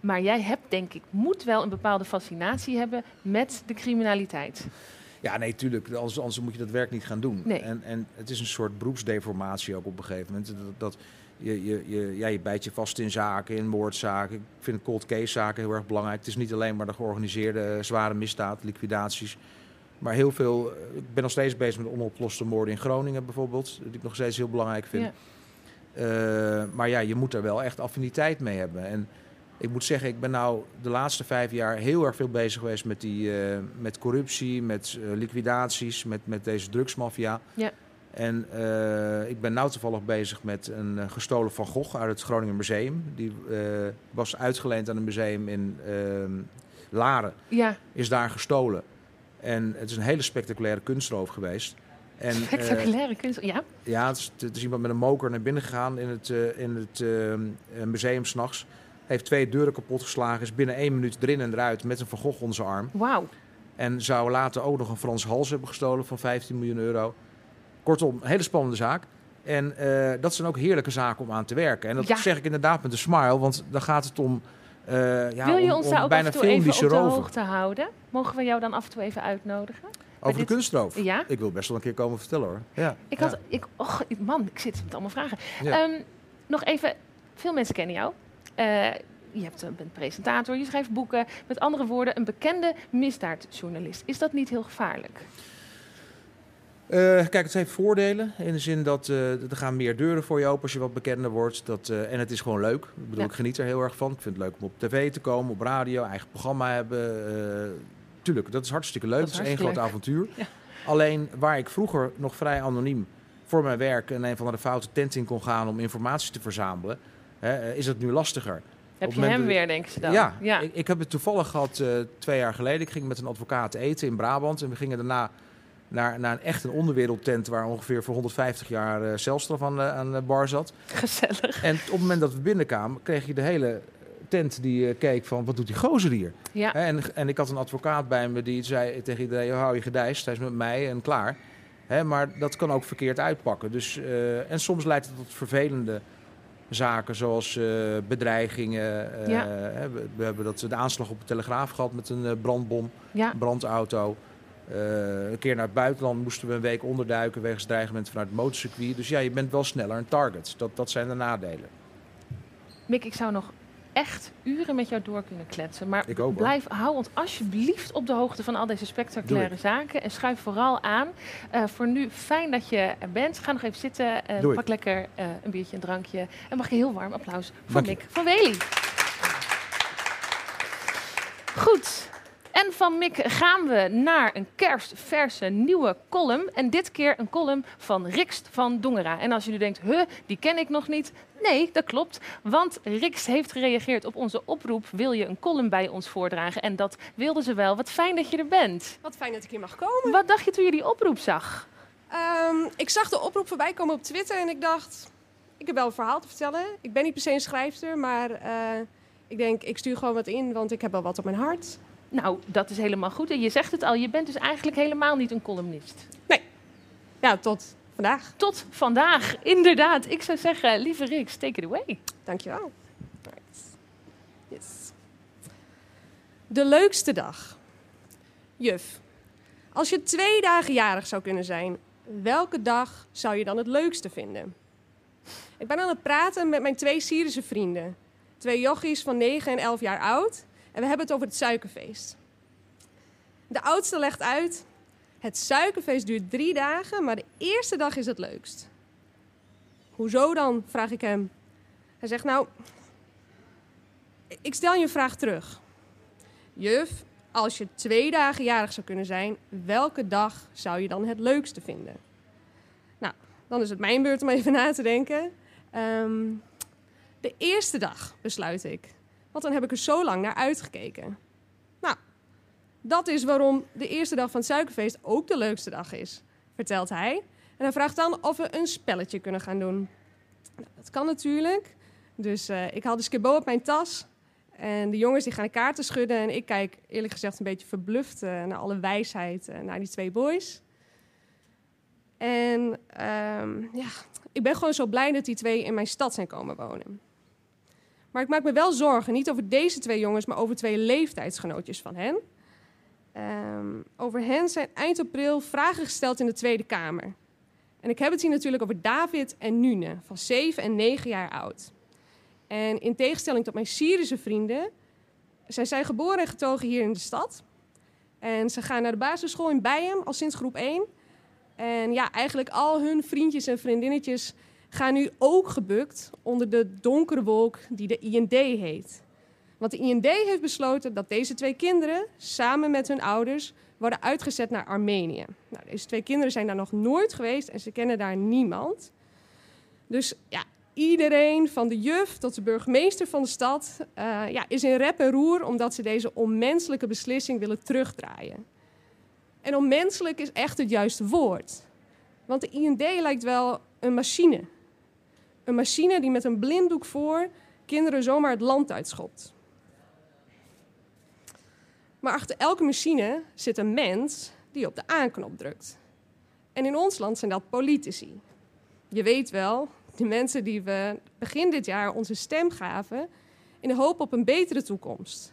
Maar jij hebt, denk ik, moet wel een bepaalde fascinatie hebben met de criminaliteit. Ja, nee, tuurlijk. Anders, anders moet je dat werk niet gaan doen. Nee. En, en het is een soort beroepsdeformatie ook op een gegeven moment. Dat, dat je, je, je, ja, je bijt je vast in zaken, in moordzaken. Ik vind cold case zaken heel erg belangrijk. Het is niet alleen maar de georganiseerde zware misdaad, liquidaties. Maar heel veel... Ik ben nog steeds bezig met onopgeloste moorden in Groningen bijvoorbeeld. Die ik nog steeds heel belangrijk vind. Ja. Uh, maar ja, je moet er wel echt affiniteit mee hebben. En ik moet zeggen, ik ben nou de laatste vijf jaar heel erg veel bezig geweest met, die, uh, met corruptie, met uh, liquidaties, met, met deze drugsmafia. Ja. En uh, ik ben nou toevallig bezig met een uh, gestolen Van Gogh uit het Groningen Museum. Die uh, was uitgeleend aan een museum in uh, Laren. Ja. Is daar gestolen. En het is een hele spectaculaire kunstroof geweest. En, spectaculaire uh, kunst, ja? Ja, het is, het is iemand met een moker naar binnen gegaan in het, uh, in het uh, museum s'nachts. Heeft twee deuren kapot geslagen, is binnen één minuut erin en eruit met een Van Gogh onder zijn arm. Wauw. En zou later ook nog een Frans hals hebben gestolen van vijftien miljoen euro. Kortom, een hele spannende zaak. En uh, dat zijn ook heerlijke zaken om aan te werken. En dat ja. zeg ik inderdaad met een smile, want dan gaat het om... Uh, ja, Wil je om, ons om daar ook af en toe even op de hoogte houden? Mogen we jou dan af en toe even uitnodigen? Over de dit... kunstroof? Ja? Ik wil best wel een keer komen vertellen hoor. Ja. Ik had, ja. ik, och, man, ik zit met allemaal vragen. Ja. Um, nog even, veel mensen kennen jou. Uh, je hebt, bent presentator, je schrijft boeken. Met andere woorden, een bekende misdaadjournalist. Is dat niet heel gevaarlijk? Uh, kijk, het heeft voordelen. In de zin dat uh, er gaan meer deuren voor je open als je wat bekender wordt. Dat, uh, en het is gewoon leuk. Ik bedoel, ja. ik geniet er heel erg van. Ik vind het leuk om op tv te komen, op radio, eigen programma hebben. Uh, tuurlijk, dat is hartstikke leuk. Dat is, dat is één groot leuk. avontuur. Ja. Alleen waar ik vroeger nog vrij anoniem voor mijn werk en een van de foute tent in kon gaan om informatie te verzamelen... He, is dat nu lastiger? Heb je hem de... weer, denk je dan? Ja, ja. Ik, ik heb het toevallig gehad uh, twee jaar geleden. Ik ging met een advocaat eten in Brabant. En we gingen daarna naar, naar een echt een onderwereldtent... waar ongeveer voor honderdvijftig jaar uh, celstraf aan, uh, aan de bar zat. Gezellig. En op het moment dat we binnenkwamen, kreeg je de hele tent die uh, keek van... wat doet die gozer hier? Ja. He, en, en ik had een advocaat bij me die zei tegen iedereen... hou je gedijst, hij is met mij en klaar. He, maar dat kan ook verkeerd uitpakken. Dus, uh, en soms leidt het tot vervelende... zaken zoals uh, bedreigingen. Uh, ja. we, we hebben dat, de aanslag op de Telegraaf gehad met een uh, brandbom, ja. brandauto. Uh, een keer naar het buitenland moesten we een week onderduiken... wegens dreigement vanuit het motorcircuit. Dus ja, je bent wel sneller een target. Dat, dat zijn de nadelen. Mick, ik zou nog echt uren met jou door kunnen kletsen. Maar ik ook, blijf, hou ons alsjeblieft op de hoogte van al deze spectaculaire zaken. En schuif vooral aan. Uh, voor nu, fijn dat je er bent. Ga nog even zitten. Uh, pak ik. lekker uh, een biertje, een drankje. En mag je heel warm applaus voor Mick van Wely. Goed. En van Mick gaan we naar een kerstverse nieuwe column. En dit keer een column van Rixt van Dongera. En als je nu denkt, huh, die ken ik nog niet. Nee, dat klopt. Want Rixt heeft gereageerd op onze oproep. Wil je een column bij ons voordragen? En dat wilden ze wel. Wat fijn dat je er bent. Wat fijn dat ik hier mag komen. Wat dacht je toen je die oproep zag? Um, ik zag de oproep voorbij komen op Twitter. En ik dacht, ik heb wel een verhaal te vertellen. Ik ben niet per se een schrijfster. Maar uh, ik denk, ik stuur gewoon wat in. Want ik heb wel wat op mijn hart. Nou, dat is helemaal goed. En je zegt het al, je bent dus eigenlijk helemaal niet een columnist. Nee. Ja, tot vandaag. Tot vandaag, inderdaad. Ik zou zeggen, lieve Riks, take it away. Dankjewel. Right. Yes. De leukste dag. Juf, als je twee dagen jarig zou kunnen zijn, welke dag zou je dan het leukste vinden? Ik ben aan het praten met mijn twee Syrische vrienden. Twee jochies van negen en elf jaar oud... En we hebben het over het suikerfeest. De oudste legt uit, het suikerfeest duurt drie dagen, maar de eerste dag is het leukst. Hoezo dan, vraag ik hem. Hij zegt, nou, ik stel je een vraag terug. Juf, als je twee dagen jarig zou kunnen zijn, welke dag zou je dan het leukste vinden? Nou, dan is het mijn beurt om even na te denken. Um, de eerste dag, besluit ik. Want dan heb ik er zo lang naar uitgekeken. Nou, dat is waarom de eerste dag van het suikerfeest ook de leukste dag is, vertelt hij. En hij vraagt dan of we een spelletje kunnen gaan doen. Nou, dat kan natuurlijk. Dus uh, ik haal de skibbo op mijn tas. En de jongens die gaan de kaarten schudden. En ik kijk eerlijk gezegd een beetje verbluft uh, naar alle wijsheid uh, naar die twee boys. En uh, ja, ik ben gewoon zo blij dat die twee in mijn stad zijn komen wonen. Maar ik maak me wel zorgen, niet over deze twee jongens, maar over twee leeftijdsgenootjes van hen. Um, over hen zijn eind april vragen gesteld in de Tweede Kamer. En ik heb het hier natuurlijk over David en Nuna, van zeven en negen jaar oud. En in tegenstelling tot mijn Syrische vrienden, zij zijn geboren en getogen hier in de stad. En ze gaan naar de basisschool in Bijem, al sinds groep één. En ja, eigenlijk al hun vriendjes en vriendinnetjes gaan nu ook gebukt onder de donkere wolk die de I N D heet. Want de I N D heeft besloten dat deze twee kinderen samen met hun ouders worden uitgezet naar Armenië. Nou, deze twee kinderen zijn daar nog nooit geweest en ze kennen daar niemand. Dus ja, iedereen van de juf tot de burgemeester van de stad uh, ja, is in rep en roer omdat ze deze onmenselijke beslissing willen terugdraaien. En onmenselijk is echt het juiste woord. Want de I N D lijkt wel een machine. Een machine die met een blinddoek voor kinderen zomaar het land uitschopt. Maar achter elke machine zit een mens die op de aanknop drukt. En in ons land zijn dat politici. Je weet wel, de mensen die we begin dit jaar onze stem gaven in de hoop op een betere toekomst.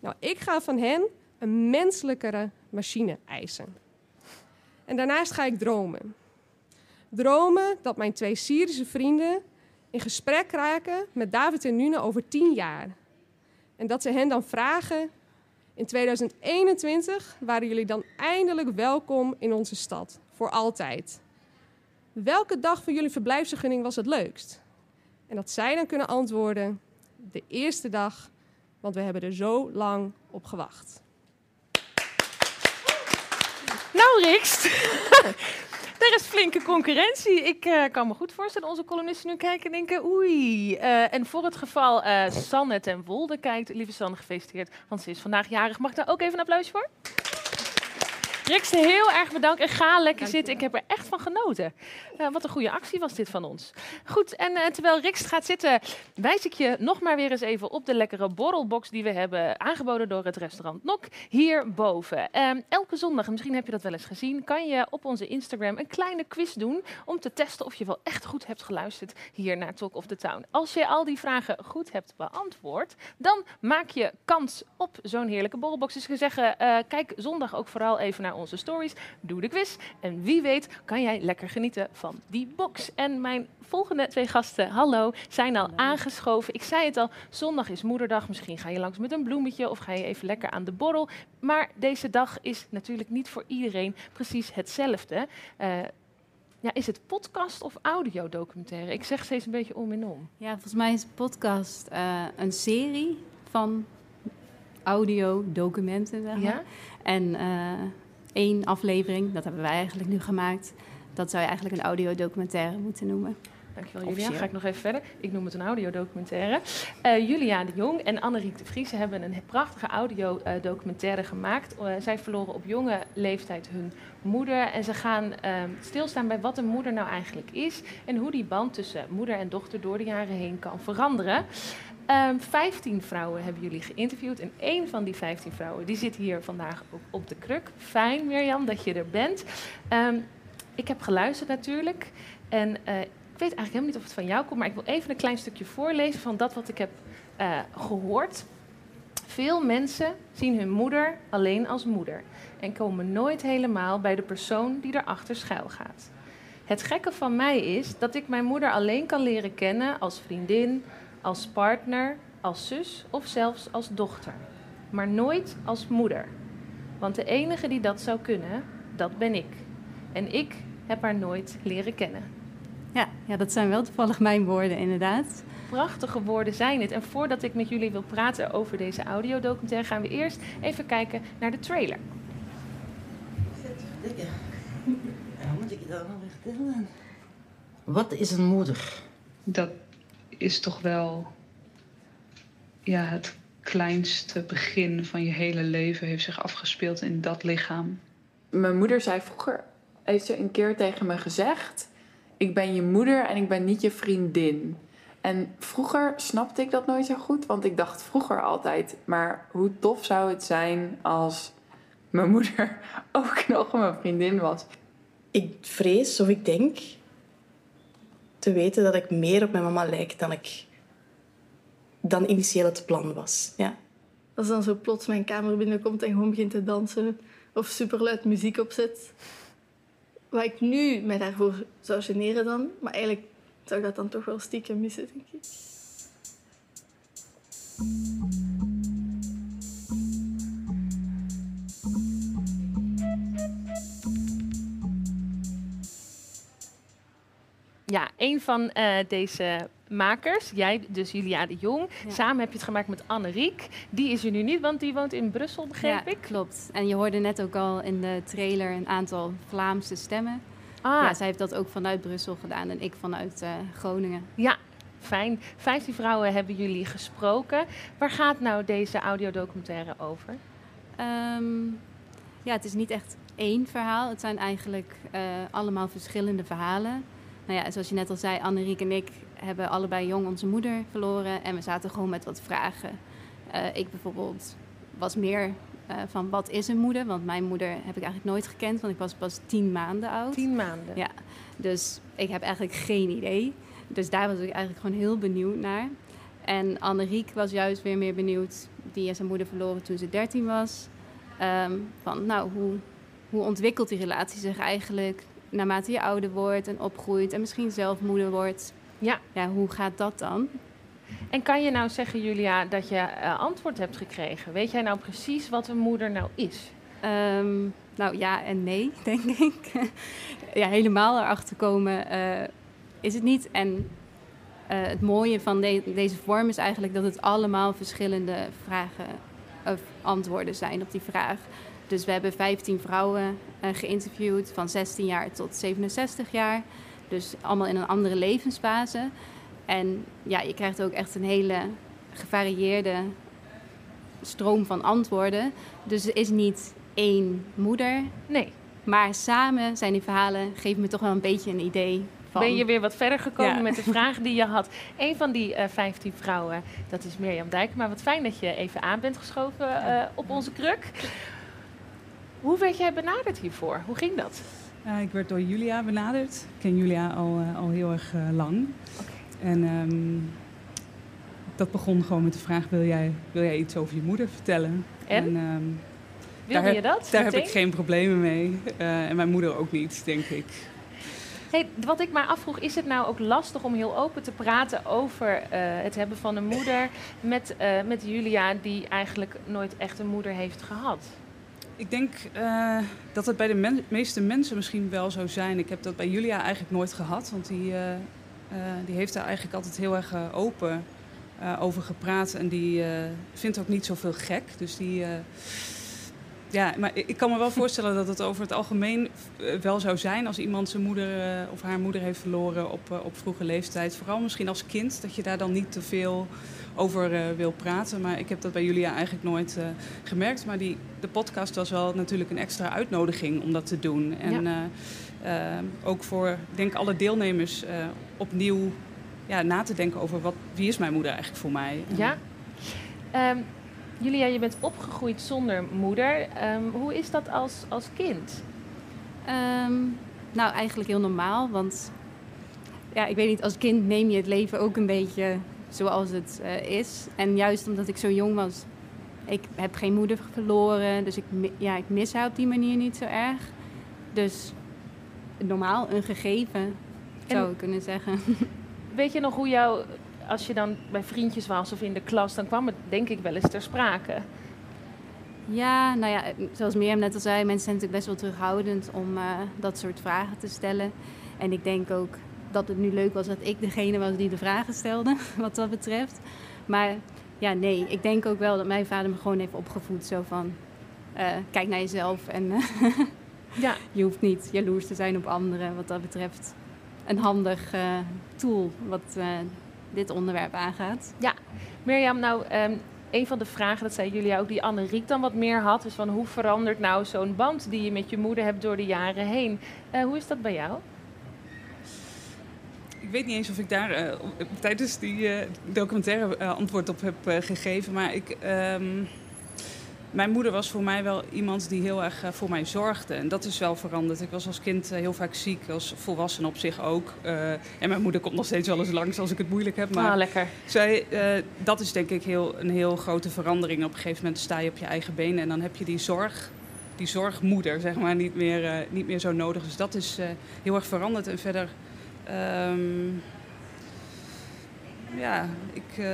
Nou, ik ga van hen een menselijkere machine eisen. En daarnaast ga ik dromen. Dromen dat mijn twee Syrische vrienden in gesprek raken met David en Nuna over tien jaar. En dat ze hen dan vragen: in tweeduizend eenentwintig waren jullie dan eindelijk welkom in onze stad. Voor altijd. Welke dag van jullie verblijfsvergunning was het leukst? En dat zij dan kunnen antwoorden: de eerste dag, want we hebben er zo lang op gewacht. Nou, Rixt, er is flinke concurrentie. Ik uh, kan me goed voorstellen dat onze columnisten nu kijken en denken: oei. Uh, en voor het geval uh, Sanne ten Wolde kijkt, lieve Sanne, gefeliciteerd, want ze is vandaag jarig. Mag ik daar ook even een applausje voor? Rixt, heel erg bedankt en ga lekker Dank zitten. Ik heb er echt van genoten. Uh, wat een goede actie was dit van ons. Goed, en uh, terwijl Rixt gaat zitten, wijs ik je nog maar weer eens even op de lekkere borrelbox die we hebben aangeboden door het restaurant Nok hierboven. Uh, elke zondag, misschien heb je dat wel eens gezien, kan je op onze Instagram een kleine quiz doen om te testen of je wel echt goed hebt geluisterd hier naar Talk of the Town. Als je al die vragen goed hebt beantwoord, dan maak je kans op zo'n heerlijke borrelbox. Dus ik zou zeggen, uh, kijk zondag ook vooral even naar onze stories. Doe de quiz. En wie weet kan jij lekker genieten van die box. En mijn volgende twee gasten, hallo, zijn al aangeschoven. Ik zei het al, zondag is moederdag. Misschien ga je langs met een bloemetje of ga je even lekker aan de borrel. Maar deze dag is natuurlijk niet voor iedereen precies hetzelfde. Uh, ja, is het podcast of audiodocumentaire? Ik zeg steeds een beetje om en om. Ja, volgens mij is podcast uh, een serie van audiodocumenten. Zeg maar. Ja? En Uh, Eén aflevering, dat hebben wij eigenlijk nu gemaakt. Dat zou je eigenlijk een audiodocumentaire moeten noemen. Dankjewel, Julia. Ga ik nog even verder. Ik noem het een audiodocumentaire. Uh, Julia de Jong en Anneriek de Vries hebben een prachtige audiodocumentaire gemaakt. Uh, zij verloren op jonge leeftijd hun moeder. En ze gaan uh, stilstaan bij wat een moeder nou eigenlijk is. En hoe die band tussen moeder en dochter door de jaren heen kan veranderen. Um, vijftien vrouwen hebben jullie geïnterviewd en één van die vijftien vrouwen die zit hier vandaag op, op de kruk. Fijn, Mirjam, dat je er bent. Um, ik heb geluisterd natuurlijk en uh, ik weet eigenlijk helemaal niet of het van jou komt, maar ik wil even een klein stukje voorlezen van dat wat ik heb uh, gehoord. Veel mensen zien hun moeder alleen als moeder en komen nooit helemaal bij de persoon die erachter schuil gaat. Het gekke van mij is dat ik mijn moeder alleen kan leren kennen als vriendin, als partner, als zus of zelfs als dochter. Maar nooit als moeder. Want de enige die dat zou kunnen, dat ben ik. En ik heb haar nooit leren kennen. Ja, ja, dat zijn wel toevallig mijn woorden, inderdaad. Prachtige woorden zijn het. En voordat ik met jullie wil praten over deze audiodocumentaire, gaan we eerst even kijken naar de trailer. Moet ik dat nog vertellen? Wat is een moeder? Dat is toch wel, ja, het kleinste begin van je hele leven heeft zich afgespeeld in dat lichaam. Mijn moeder zei vroeger, heeft ze een keer tegen me gezegd: ik ben je moeder en ik ben niet je vriendin. En vroeger snapte ik dat nooit zo goed, want ik dacht vroeger altijd, maar hoe tof zou het zijn als mijn moeder ook nog mijn vriendin was. Ik vrees, of ik denk, te weten dat ik meer op mijn mama lijk dan ik dan initieel het plan was. Ja. Als dan zo plots mijn kamer binnenkomt en gewoon begint te dansen of superluid muziek opzet. Wat ik nu mij daarvoor zou generen dan, maar eigenlijk zou ik dat dan toch wel stiekem missen, denk ik. Ja, een van uh, deze makers, jij dus Julia de Jong, ja. Samen heb je het gemaakt met Anneriek. Die is er nu niet, want die woont in Brussel, begreep ja, ik? Klopt. En je hoorde net ook al in de trailer een aantal Vlaamse stemmen. Ah. Ja, zij heeft dat ook vanuit Brussel gedaan en ik vanuit uh, Groningen. Ja, fijn. Vijftien vrouwen hebben jullie gesproken. Waar gaat nou deze audiodocumentaire over? Um, ja, het is niet echt één verhaal. Het zijn eigenlijk uh, allemaal verschillende verhalen. Nou ja, zoals je net al zei, Anneriek en ik hebben allebei jong onze moeder verloren. En we zaten gewoon met wat vragen. Uh, ik bijvoorbeeld was meer uh, van wat is een moeder? Want mijn moeder heb ik eigenlijk nooit gekend, want ik was pas tien maanden oud. Tien maanden? Ja, dus ik heb eigenlijk geen idee. Dus daar was ik eigenlijk gewoon heel benieuwd naar. En Anneriek was juist weer meer benieuwd. Die is haar moeder verloren toen ze dertien was. Um, van nou, hoe, hoe ontwikkelt die relatie zich eigenlijk naarmate je ouder wordt en opgroeit en misschien zelf moeder wordt. Ja. Ja, hoe gaat dat dan? En kan je nou zeggen, Julia, dat je uh, antwoord hebt gekregen? Weet jij nou precies wat een moeder nou is? Um, nou ja en nee, denk ik. Ja, helemaal erachter komen uh, is het niet. En uh, het mooie van de- deze vorm is eigenlijk dat het allemaal verschillende vragen of antwoorden zijn op die vraag. Dus we hebben vijftien vrouwen uh, geïnterviewd, van zestien jaar tot zevenenzestig jaar. Dus allemaal in een andere levensfase. En ja, je krijgt ook echt een hele gevarieerde stroom van antwoorden. Dus er is niet één moeder. Nee. Maar samen zijn die verhalen, geven me toch wel een beetje een idee van. Ben je weer wat verder gekomen ja. met de vraag die je had. Een van die uh, vijftien vrouwen, dat is Mirjam Dijkema. Wat fijn dat je even aan bent geschoven uh, op onze kruk. Hoe werd jij benaderd hiervoor? Hoe ging dat? Uh, ik werd door Julia benaderd. Ik ken Julia al, uh, al heel erg uh, lang. Okay. En um, dat begon gewoon met de vraag, wil jij, wil jij iets over je moeder vertellen? En? en um, Wilde je dat? Daar heb ik geen problemen mee. Uh, en mijn moeder ook niet, denk ik. Hey, wat ik mij afvroeg, is het nou ook lastig om heel open te praten over uh, het hebben van een moeder met, uh, met Julia die eigenlijk nooit echt een moeder heeft gehad? Ik denk uh, dat het bij de men- meeste mensen misschien wel zo zijn. Ik heb dat bij Julia eigenlijk nooit gehad. Want die, uh, uh, die heeft daar eigenlijk altijd heel erg uh, open uh, over gepraat. En die uh, vindt ook niet zoveel gek. Dus die... Uh, ja, maar ik kan me wel voorstellen dat het over het algemeen wel zou zijn als iemand zijn moeder uh, of haar moeder heeft verloren op, uh, op vroege leeftijd. Vooral misschien als kind, dat je daar dan niet te veel over uh, wil praten. Maar ik heb dat bij Julia eigenlijk nooit uh, gemerkt. Maar die, de podcast was wel natuurlijk een extra uitnodiging om dat te doen. En ja. uh, uh, ook voor, ik denk, alle deelnemers uh, opnieuw ja, na te denken over wat, wie is mijn moeder eigenlijk voor mij. Ja. Um. Julia, je bent opgegroeid zonder moeder. Um, hoe is dat als, als kind? Um, nou, eigenlijk heel normaal. Want ja, ik weet niet, als kind neem je het leven ook een beetje zoals het uh, is. En juist omdat ik zo jong was, ik heb geen moeder verloren. Dus ik, ja, ik mis haar op die manier niet zo erg. Dus normaal, een gegeven, en, zou ik kunnen zeggen. Weet je nog hoe jouw... Als je dan bij vriendjes was of in de klas, dan kwam het denk ik wel eens ter sprake. Ja, nou ja, zoals Mirjam net al zei, mensen zijn natuurlijk best wel terughoudend om uh, dat soort vragen te stellen. En ik denk ook dat het nu leuk was dat ik degene was die de vragen stelde, wat dat betreft. Maar ja, nee, ik denk ook wel dat mijn vader me gewoon heeft opgevoed. Zo van, uh, kijk naar jezelf en uh, ja. Je hoeft niet jaloers te zijn op anderen, wat dat betreft. Een handig uh, tool, wat... Uh, dit onderwerp aangaat. Ja, Mirjam, nou, um, een van de vragen, dat zei Julia ook, die Anneriek dan wat meer had, is van hoe verandert nou zo'n band die je met je moeder hebt door de jaren heen? Uh, hoe is dat bij jou? Ik weet niet eens of ik daar uh, tijdens die uh, documentaire uh, antwoord op heb uh, gegeven, maar ik... Um, mijn moeder was voor mij wel iemand die heel erg uh, voor mij zorgde. En dat is wel veranderd. Ik was als kind uh, heel vaak ziek, als volwassen op zich ook. Uh, en mijn moeder komt nog steeds wel eens langs als ik het moeilijk heb. Maar ah, lekker. Zij, uh, dat is denk ik heel, een heel grote verandering. Op een gegeven moment sta je op je eigen benen en dan heb je die zorg... die zorgmoeder, zeg maar, niet meer, uh, niet meer zo nodig. Dus dat is uh, heel erg veranderd. En verder... Um, ja, ik, uh,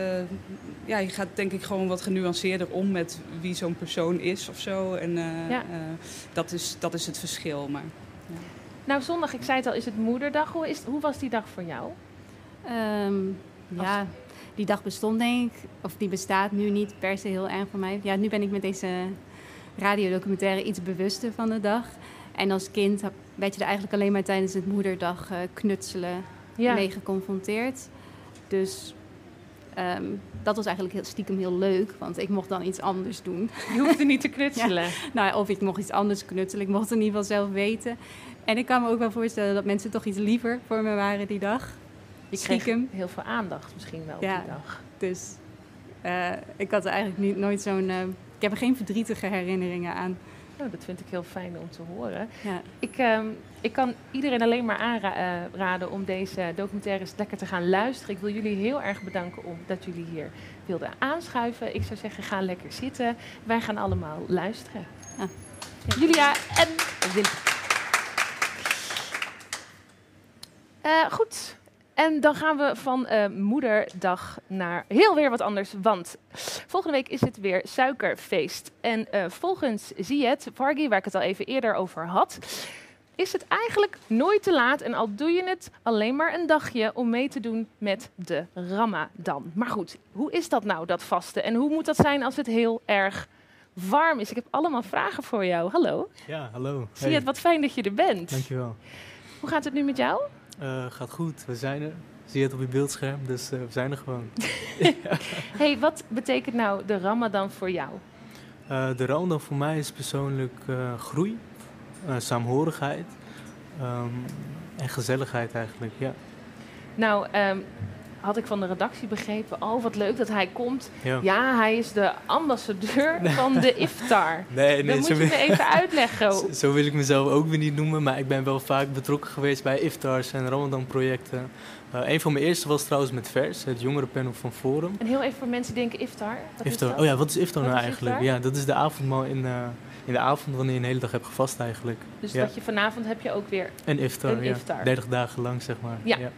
ja, je gaat denk ik gewoon wat genuanceerder om met wie zo'n persoon is of zo. En uh, ja. uh, dat, is, dat is het verschil. Maar, ja. Nou, zondag, ik zei het al, is het moederdag. Hoe, is, hoe was die dag voor jou? Um, ja... Als... Die dag bestond denk ik, of die bestaat nu niet per se heel erg voor mij. Ja, nu ben ik met deze radiodocumentaire iets bewuster van de dag. En als kind werd je er eigenlijk alleen maar tijdens het moederdag knutselen ja. mee geconfronteerd. Dus um, dat was eigenlijk heel, stiekem heel leuk, want ik mocht dan iets anders doen. Je hoefde niet te knutselen. Ja. Nou, of ik mocht iets anders knutselen, ik mocht het in ieder geval zelf weten. En ik kan me ook wel voorstellen dat mensen toch iets liever voor me waren die dag. Je kreeg heel veel aandacht misschien wel ja, op die dag. Dus uh, ik had er eigenlijk niet, nooit zo'n... Uh, ik heb er geen verdrietige herinneringen aan. Nou, dat vind ik heel fijn om te horen. Ja. Ik, uh, ik kan iedereen alleen maar aanraden om deze documentaires lekker te gaan luisteren. Ik wil jullie heel erg bedanken om, dat jullie hier wilden aanschuiven. Ik zou zeggen, ga lekker zitten. Wij gaan allemaal luisteren. Ah. Ja. Julia en Willem. Uh, goed. En dan gaan we van uh, moederdag naar heel weer wat anders, want volgende week is het weer suikerfeest. En uh, volgens Ziëd Fargi, waar ik het al even eerder over had, is het eigenlijk nooit te laat. En al doe je het alleen maar een dagje om mee te doen met de Ramadan. Maar goed, hoe is dat nou, dat vasten? En hoe moet dat zijn als het heel erg warm is? Ik heb allemaal vragen voor jou. Hallo. Ja, hallo. Ziëd, hey. Wat fijn dat je er bent. Dankjewel. Hoe gaat het nu met jou? Uh, gaat goed, we zijn er. Zie je het op je beeldscherm, dus uh, we zijn er gewoon. Hey, wat betekent nou de Ramadan voor jou? Uh, de Ramadan voor mij is persoonlijk uh, groei, uh, saamhorigheid um, en gezelligheid eigenlijk, ja. Nou, um, had ik van de redactie begrepen, oh wat leuk dat hij komt. Ja, ja hij is de ambassadeur van de iftar. Nee, nee, dat moet je me even uitleggen. Zo, zo wil ik mezelf ook weer niet noemen, maar ik ben wel vaak betrokken geweest bij iftars en Ramadan-projecten. Uh, een van mijn eerste was trouwens met Vers, het jongerenpanel van Forum. En heel even voor mensen denken, iftar? Wat iftar. Is dat? Oh ja, wat is iftar wat nou is eigenlijk? Iftar? Ja, dat is de avondmaal in, uh, in de avond wanneer je een hele dag hebt gevast eigenlijk. Dus ja. dat je vanavond heb je ook weer een iftar. Een iftar. Ja. dertig dagen lang zeg maar. Ja. ja.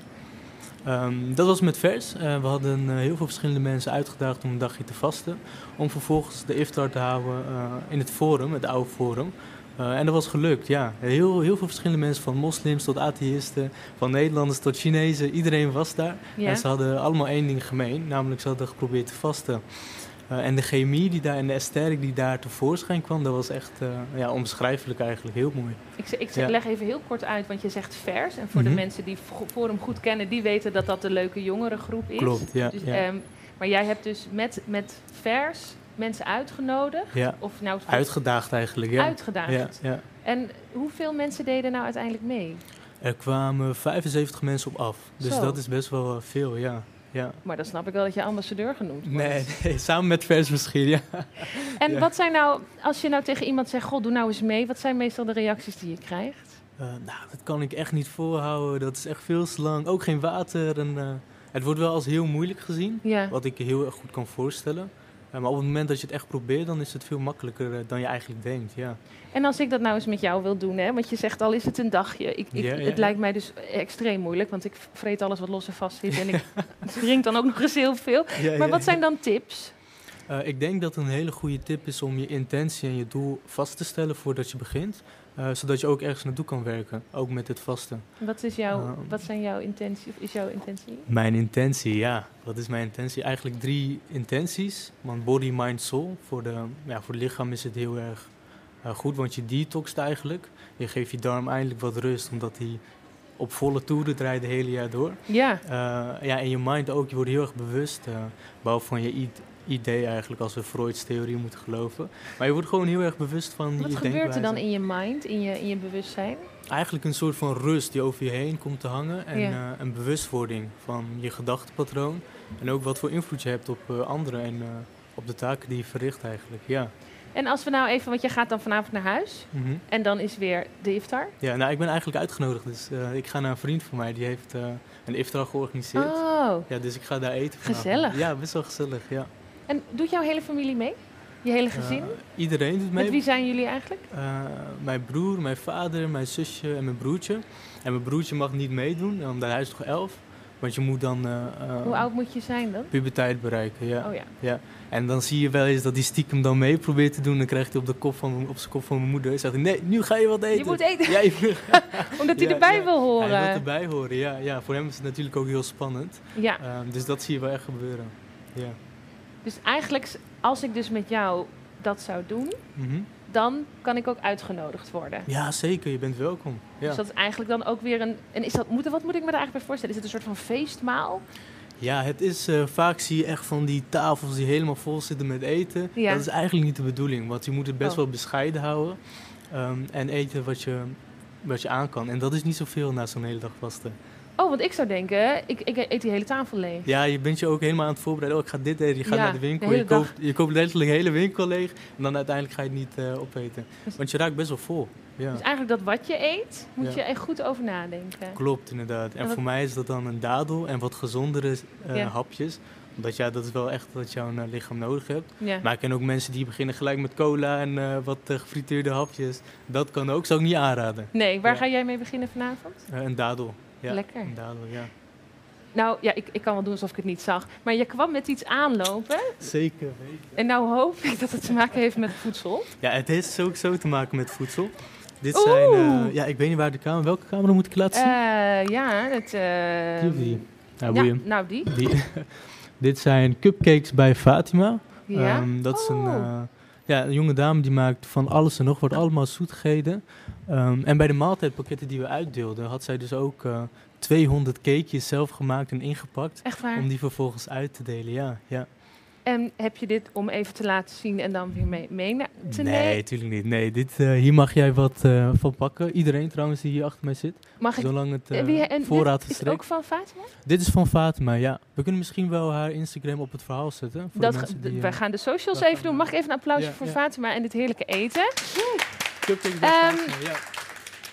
Um, dat was met Vers. Uh, we hadden uh, heel veel verschillende mensen uitgedaagd om een dagje te vasten. Om vervolgens de iftar te houden uh, in het forum, het oude forum. Uh, en dat was gelukt, ja. Heel, heel veel verschillende mensen, van moslims tot atheïsten, van Nederlanders tot Chinezen. Iedereen was daar. Ja. En ze hadden allemaal één ding gemeen, namelijk ze hadden geprobeerd te vasten. Uh, en de chemie die daar, en de esthetiek die daar tevoorschijn kwam, dat was echt uh, ja, onbeschrijfelijk eigenlijk. Heel mooi. Ik, ik zeg, ja. leg even heel kort uit, want je zegt Vers. En voor mm-hmm. de mensen die Forum goed kennen, die weten dat dat de leuke jongerengroep is. Klopt, ja. Dus, ja. Um, maar jij hebt dus met, met Vers mensen uitgenodigd? Ja. Of nou, uitgedaagd eigenlijk, ja. Uitgedaagd. Ja, ja. En hoeveel mensen deden nou uiteindelijk mee? Er kwamen vijfenzeventig mensen op af. Dus Zo. dat is best wel veel, ja. Ja. Maar dan snap ik wel dat je ambassadeur genoemd wordt. Nee, nee, samen met Vers misschien, ja. En ja. wat zijn nou, als je nou tegen iemand zegt, god, doe nou eens mee. Wat zijn meestal de reacties die je krijgt? Uh, nou, dat kan ik echt niet voorhouden. Dat is echt veel te lang. Ook geen water. En, uh, het wordt wel als heel moeilijk gezien. Ja. Wat ik heel erg goed kan voorstellen. Uh, maar op het moment dat je het echt probeert, dan is het veel makkelijker uh, dan je eigenlijk denkt, ja. En als ik dat nou eens met jou wil doen, hè, want je zegt al is het een dagje. Ik, ik, ja, ja. Het lijkt mij dus extreem moeilijk, want ik vreet alles wat los en vast zit. Ja. En ik drink dan ook nog eens heel veel. Ja, maar ja, wat ja. zijn dan tips? Uh, ik denk dat een hele goede tip is om je intentie en je doel vast te stellen voordat je begint. Uh, zodat je ook ergens naartoe kan werken, ook met het vasten. Wat is jouw, uh, wat zijn jouw intentie, of is jouw intentie? Mijn intentie, ja. Wat is mijn intentie? Eigenlijk drie intenties. Want body, mind, soul. Voor, de, ja, voor het lichaam is het heel erg uh, goed, want je detoxt eigenlijk. Je geeft je darm eindelijk wat rust, omdat die op volle toeren draait het hele jaar door. Ja. Uh, ja, en je mind ook. Je wordt heel erg bewust, uh, behalve van je eat... idee eigenlijk, als we Freud's theorie moeten geloven. Maar je wordt gewoon heel erg bewust van je denkwijze. Wat gebeurt er dan in je mind, in je, in je bewustzijn? Eigenlijk een soort van rust die over je heen komt te hangen en ja. uh, een bewustwording van je gedachtenpatroon en ook wat voor invloed je hebt op uh, anderen en uh, op de taken die je verricht eigenlijk, ja. En als we nou even, want je gaat dan vanavond naar huis. Mm-hmm. En dan is weer de iftar. Ja, nou, ik ben eigenlijk uitgenodigd. Dus uh, ik ga naar een vriend van mij. Die heeft uh, een iftar georganiseerd. Oh. Ja, dus ik ga daar eten vanavond. Gezellig. Ja, best wel gezellig, ja. En doet jouw hele familie mee? Je hele gezin? Uh, iedereen doet mee. Met wie zijn jullie eigenlijk? Uh, mijn broer, mijn vader, mijn zusje en mijn broertje. En mijn broertje mag niet meedoen, omdat hij is toch elf. Want je moet dan... Uh, Hoe oud moet je zijn dan? Puberteit bereiken, ja. Oh, ja. ja. En dan zie je wel eens dat die stiekem dan mee probeert te doen. Dan krijgt hij op, de kop van, op zijn kop van mijn moeder. En zegt hij, nee, nu ga je wat eten. Je moet eten. Ja, je... Omdat hij ja, erbij ja. wil horen. Hij wil erbij horen, ja, ja. Voor hem is het natuurlijk ook heel spannend. Ja. Uh, dus dat zie je wel echt gebeuren. Ja. Dus eigenlijk, als ik dus met jou dat zou doen... Mm-hmm. Dan kan ik ook uitgenodigd worden. Ja, zeker. Je bent welkom. Ja. Dus dat is eigenlijk dan ook weer een... En is dat, moet, wat moet ik me daar eigenlijk bij voorstellen? Is het een soort van feestmaal? Ja, het is... Uh, vaak zie je echt van die tafels die helemaal vol zitten met eten. Ja. Dat is eigenlijk niet de bedoeling. Want je moet het best oh. wel bescheiden houden. Um, en eten wat je, wat je aan kan. En dat is niet zoveel na zo'n hele dag vasten. Oh, want ik zou denken, ik, ik eet die hele tafel leeg. Ja, je bent je ook helemaal aan het voorbereiden. Oh, ik ga dit eten, je gaat ja, naar de winkel. De je, koopt, je koopt letterlijk de hele winkel leeg. En dan uiteindelijk ga je het niet uh, opeten. Want je raakt best wel vol. Ja. Dus eigenlijk dat wat je eet, moet ja. je echt goed over nadenken. Klopt, inderdaad. En, en voor mij is dat dan een dadel en wat gezondere uh, ja. hapjes. Omdat ja, dat is wel echt wat jouw uh, lichaam nodig hebt. Ja. Maar ik ken ook mensen die beginnen gelijk met cola en uh, wat uh, gefrituurde hapjes. Dat kan ook, zou ik niet aanraden. Nee, waar ja. ga jij mee beginnen vanavond? Uh, een dadel. Ja, lekker. Dadel, ja. Nou, ja, ik, ik kan wel doen alsof ik het niet zag. Maar je kwam met iets aanlopen. Zeker weten. En nou hoop ik dat het te maken heeft met voedsel. Ja, het heeft ook zo te maken met voedsel. Dit Oeh. zijn... Uh, ja, ik weet niet waar de camera... Welke camera moet ik laten zien? Uh, ja, het... Uh... Die of die? Nou, ja, nou die. die. Dit zijn cupcakes bij Fatima. Ja? Um, dat oh. is een... Uh, Ja, een jonge dame die maakt van alles en nog wat, allemaal zoetigheden. Um, en bij de maaltijdpakketten die we uitdeelden, had zij dus ook uh, tweehonderd cakejes zelf gemaakt en ingepakt. Echt waar? Om die vervolgens uit te delen, ja. ja. En heb je dit om even te laten zien en dan weer mee, mee na- te nemen? Nee, natuurlijk niet. Nee, dit, uh, hier mag jij wat uh, van pakken. Iedereen trouwens die hier achter mij zit. Mag ik? Zolang het uh, wie, en voorraad dit is het ook van Fatima? Dit is van Fatima, ja. We kunnen misschien wel haar Instagram op het verhaal zetten. Voor dat de die, d- wij gaan de socials even doen. Mag ik even een applausje ja, voor ja. Fatima en dit heerlijke eten? Um, ja.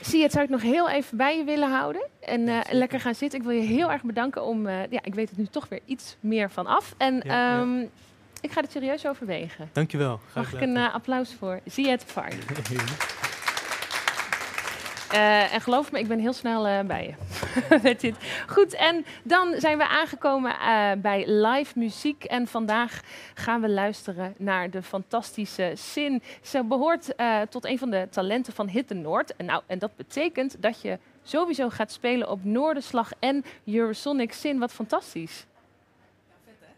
Zie, het zou ik nog heel even bij je willen houden. En uh, lekker gaan zitten. Ik wil je heel erg bedanken om... Uh, ja, ik weet het nu toch weer iets meer van af. En ja, um, ja. ik ga het serieus overwegen. Dankjewel. Graag Mag laten. ik een uh, applaus voor Ziëd Fargi. Uh, en geloof me, ik ben heel snel uh, bij je. Met dit. Goed, en dan zijn we aangekomen uh, bij live muziek. En vandaag gaan we luisteren naar de fantastische Sin. Ze behoort uh, tot een van de talenten van Hit the Noord. En, nou, en dat betekent dat je sowieso gaat spelen op Noorderslag en Eurosonic. Sin, wat fantastisch.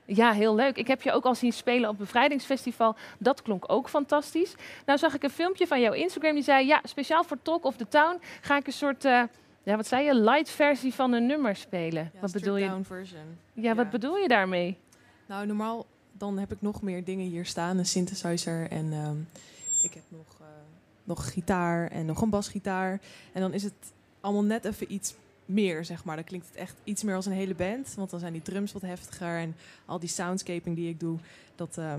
Ja, heel leuk. Ik heb je ook al zien spelen op Bevrijdingsfestival. Dat klonk ook fantastisch. Nou zag ik een filmpje van jouw Instagram die zei... ja, speciaal voor Talk of the Town ga ik een soort... Uh, ja, wat zei je? Light versie van een nummer spelen. Ja, wat bedoel je? Down version. Ja, ja, wat bedoel je daarmee? Nou, normaal dan heb ik nog meer dingen hier staan. Een synthesizer en uh, ik heb nog, uh, nog gitaar en nog een basgitaar. En dan is het allemaal net even iets... meer, zeg maar. Dan klinkt het echt iets meer als een hele band. Want dan zijn die drums wat heftiger. En al die soundscaping die ik doe, dat, uh,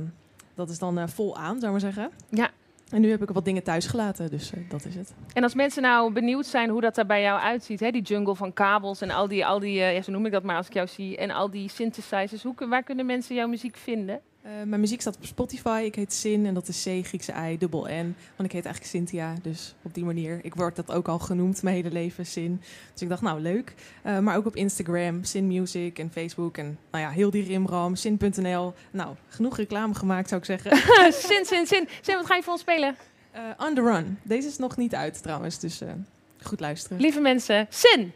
dat is dan uh, vol aan, zou ik maar zeggen. Ja. En nu heb ik wat dingen thuis gelaten, dus uh, dat is het. En als mensen nou benieuwd zijn hoe dat er bij jou uitziet, hè? Die jungle van kabels en al die, al die uh, ja, zo noem ik dat maar als ik jou zie, en al die synthesizers. Hoe, waar kunnen mensen jouw muziek vinden? Uh, mijn muziek staat op Spotify. Ik heet Sin en dat is C, Griekse I, dubbel N. Want ik heet eigenlijk Cynthia, dus op die manier. Ik word dat ook al genoemd, mijn hele leven, Sin. Dus ik dacht, nou, leuk. Uh, maar ook op Instagram, Sin Music en Facebook. En nou ja, heel die rimram, Sin punt n l. Nou, genoeg reclame gemaakt, zou ik zeggen. Sin, Sin, Sin. Sin, wat ga je voor ons spelen? Uh, on the Run. Deze is nog niet uit, trouwens. Dus uh, goed luisteren. Lieve mensen, Sin!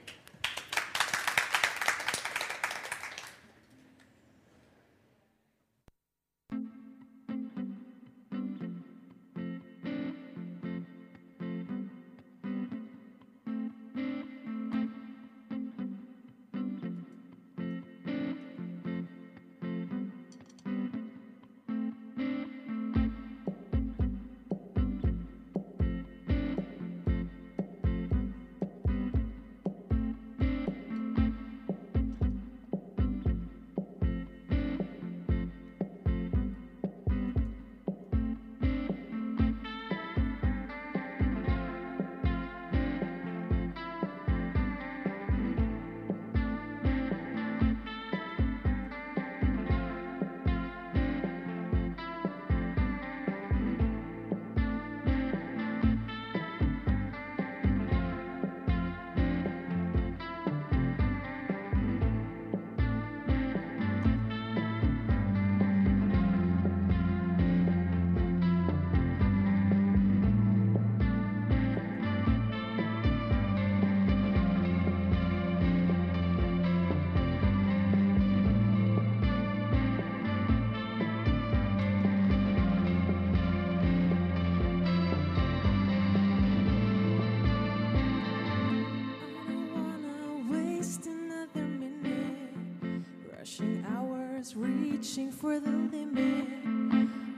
reaching for the limit.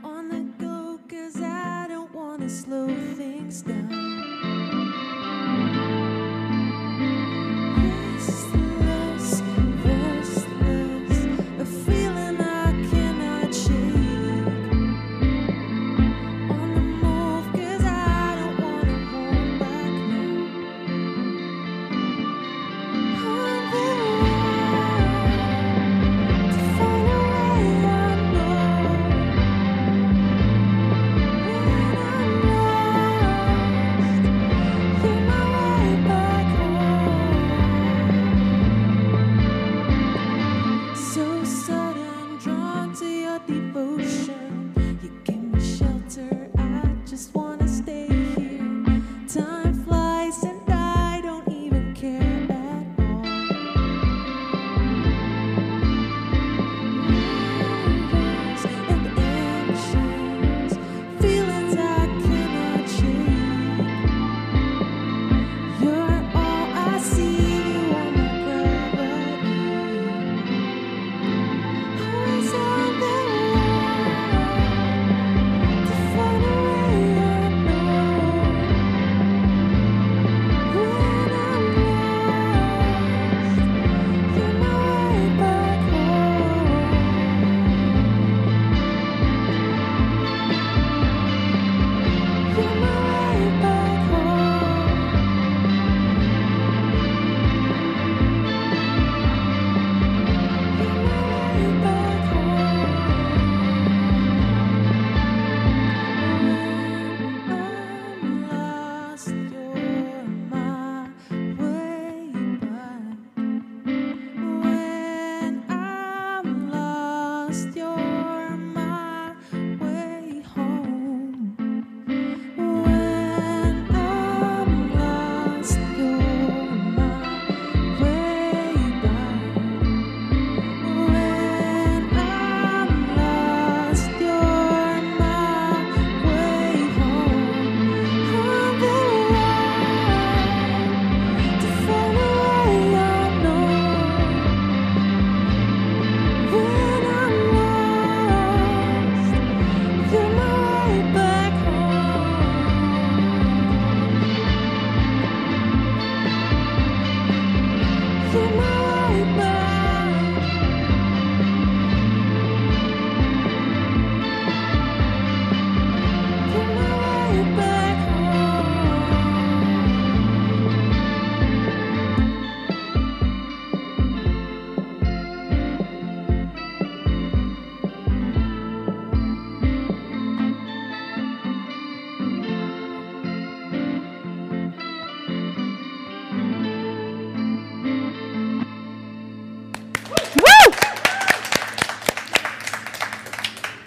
On the go, 'cause I don't wanna slow things down.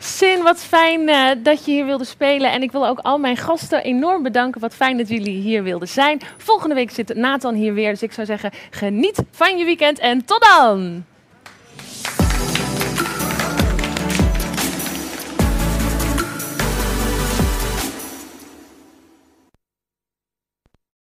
Sin, wat fijn uh, dat je hier wilde spelen. En ik wil ook al mijn gasten enorm bedanken. Wat fijn dat jullie hier wilden zijn. Volgende week zit Nathan hier weer. Dus ik zou zeggen, geniet van je weekend en tot dan!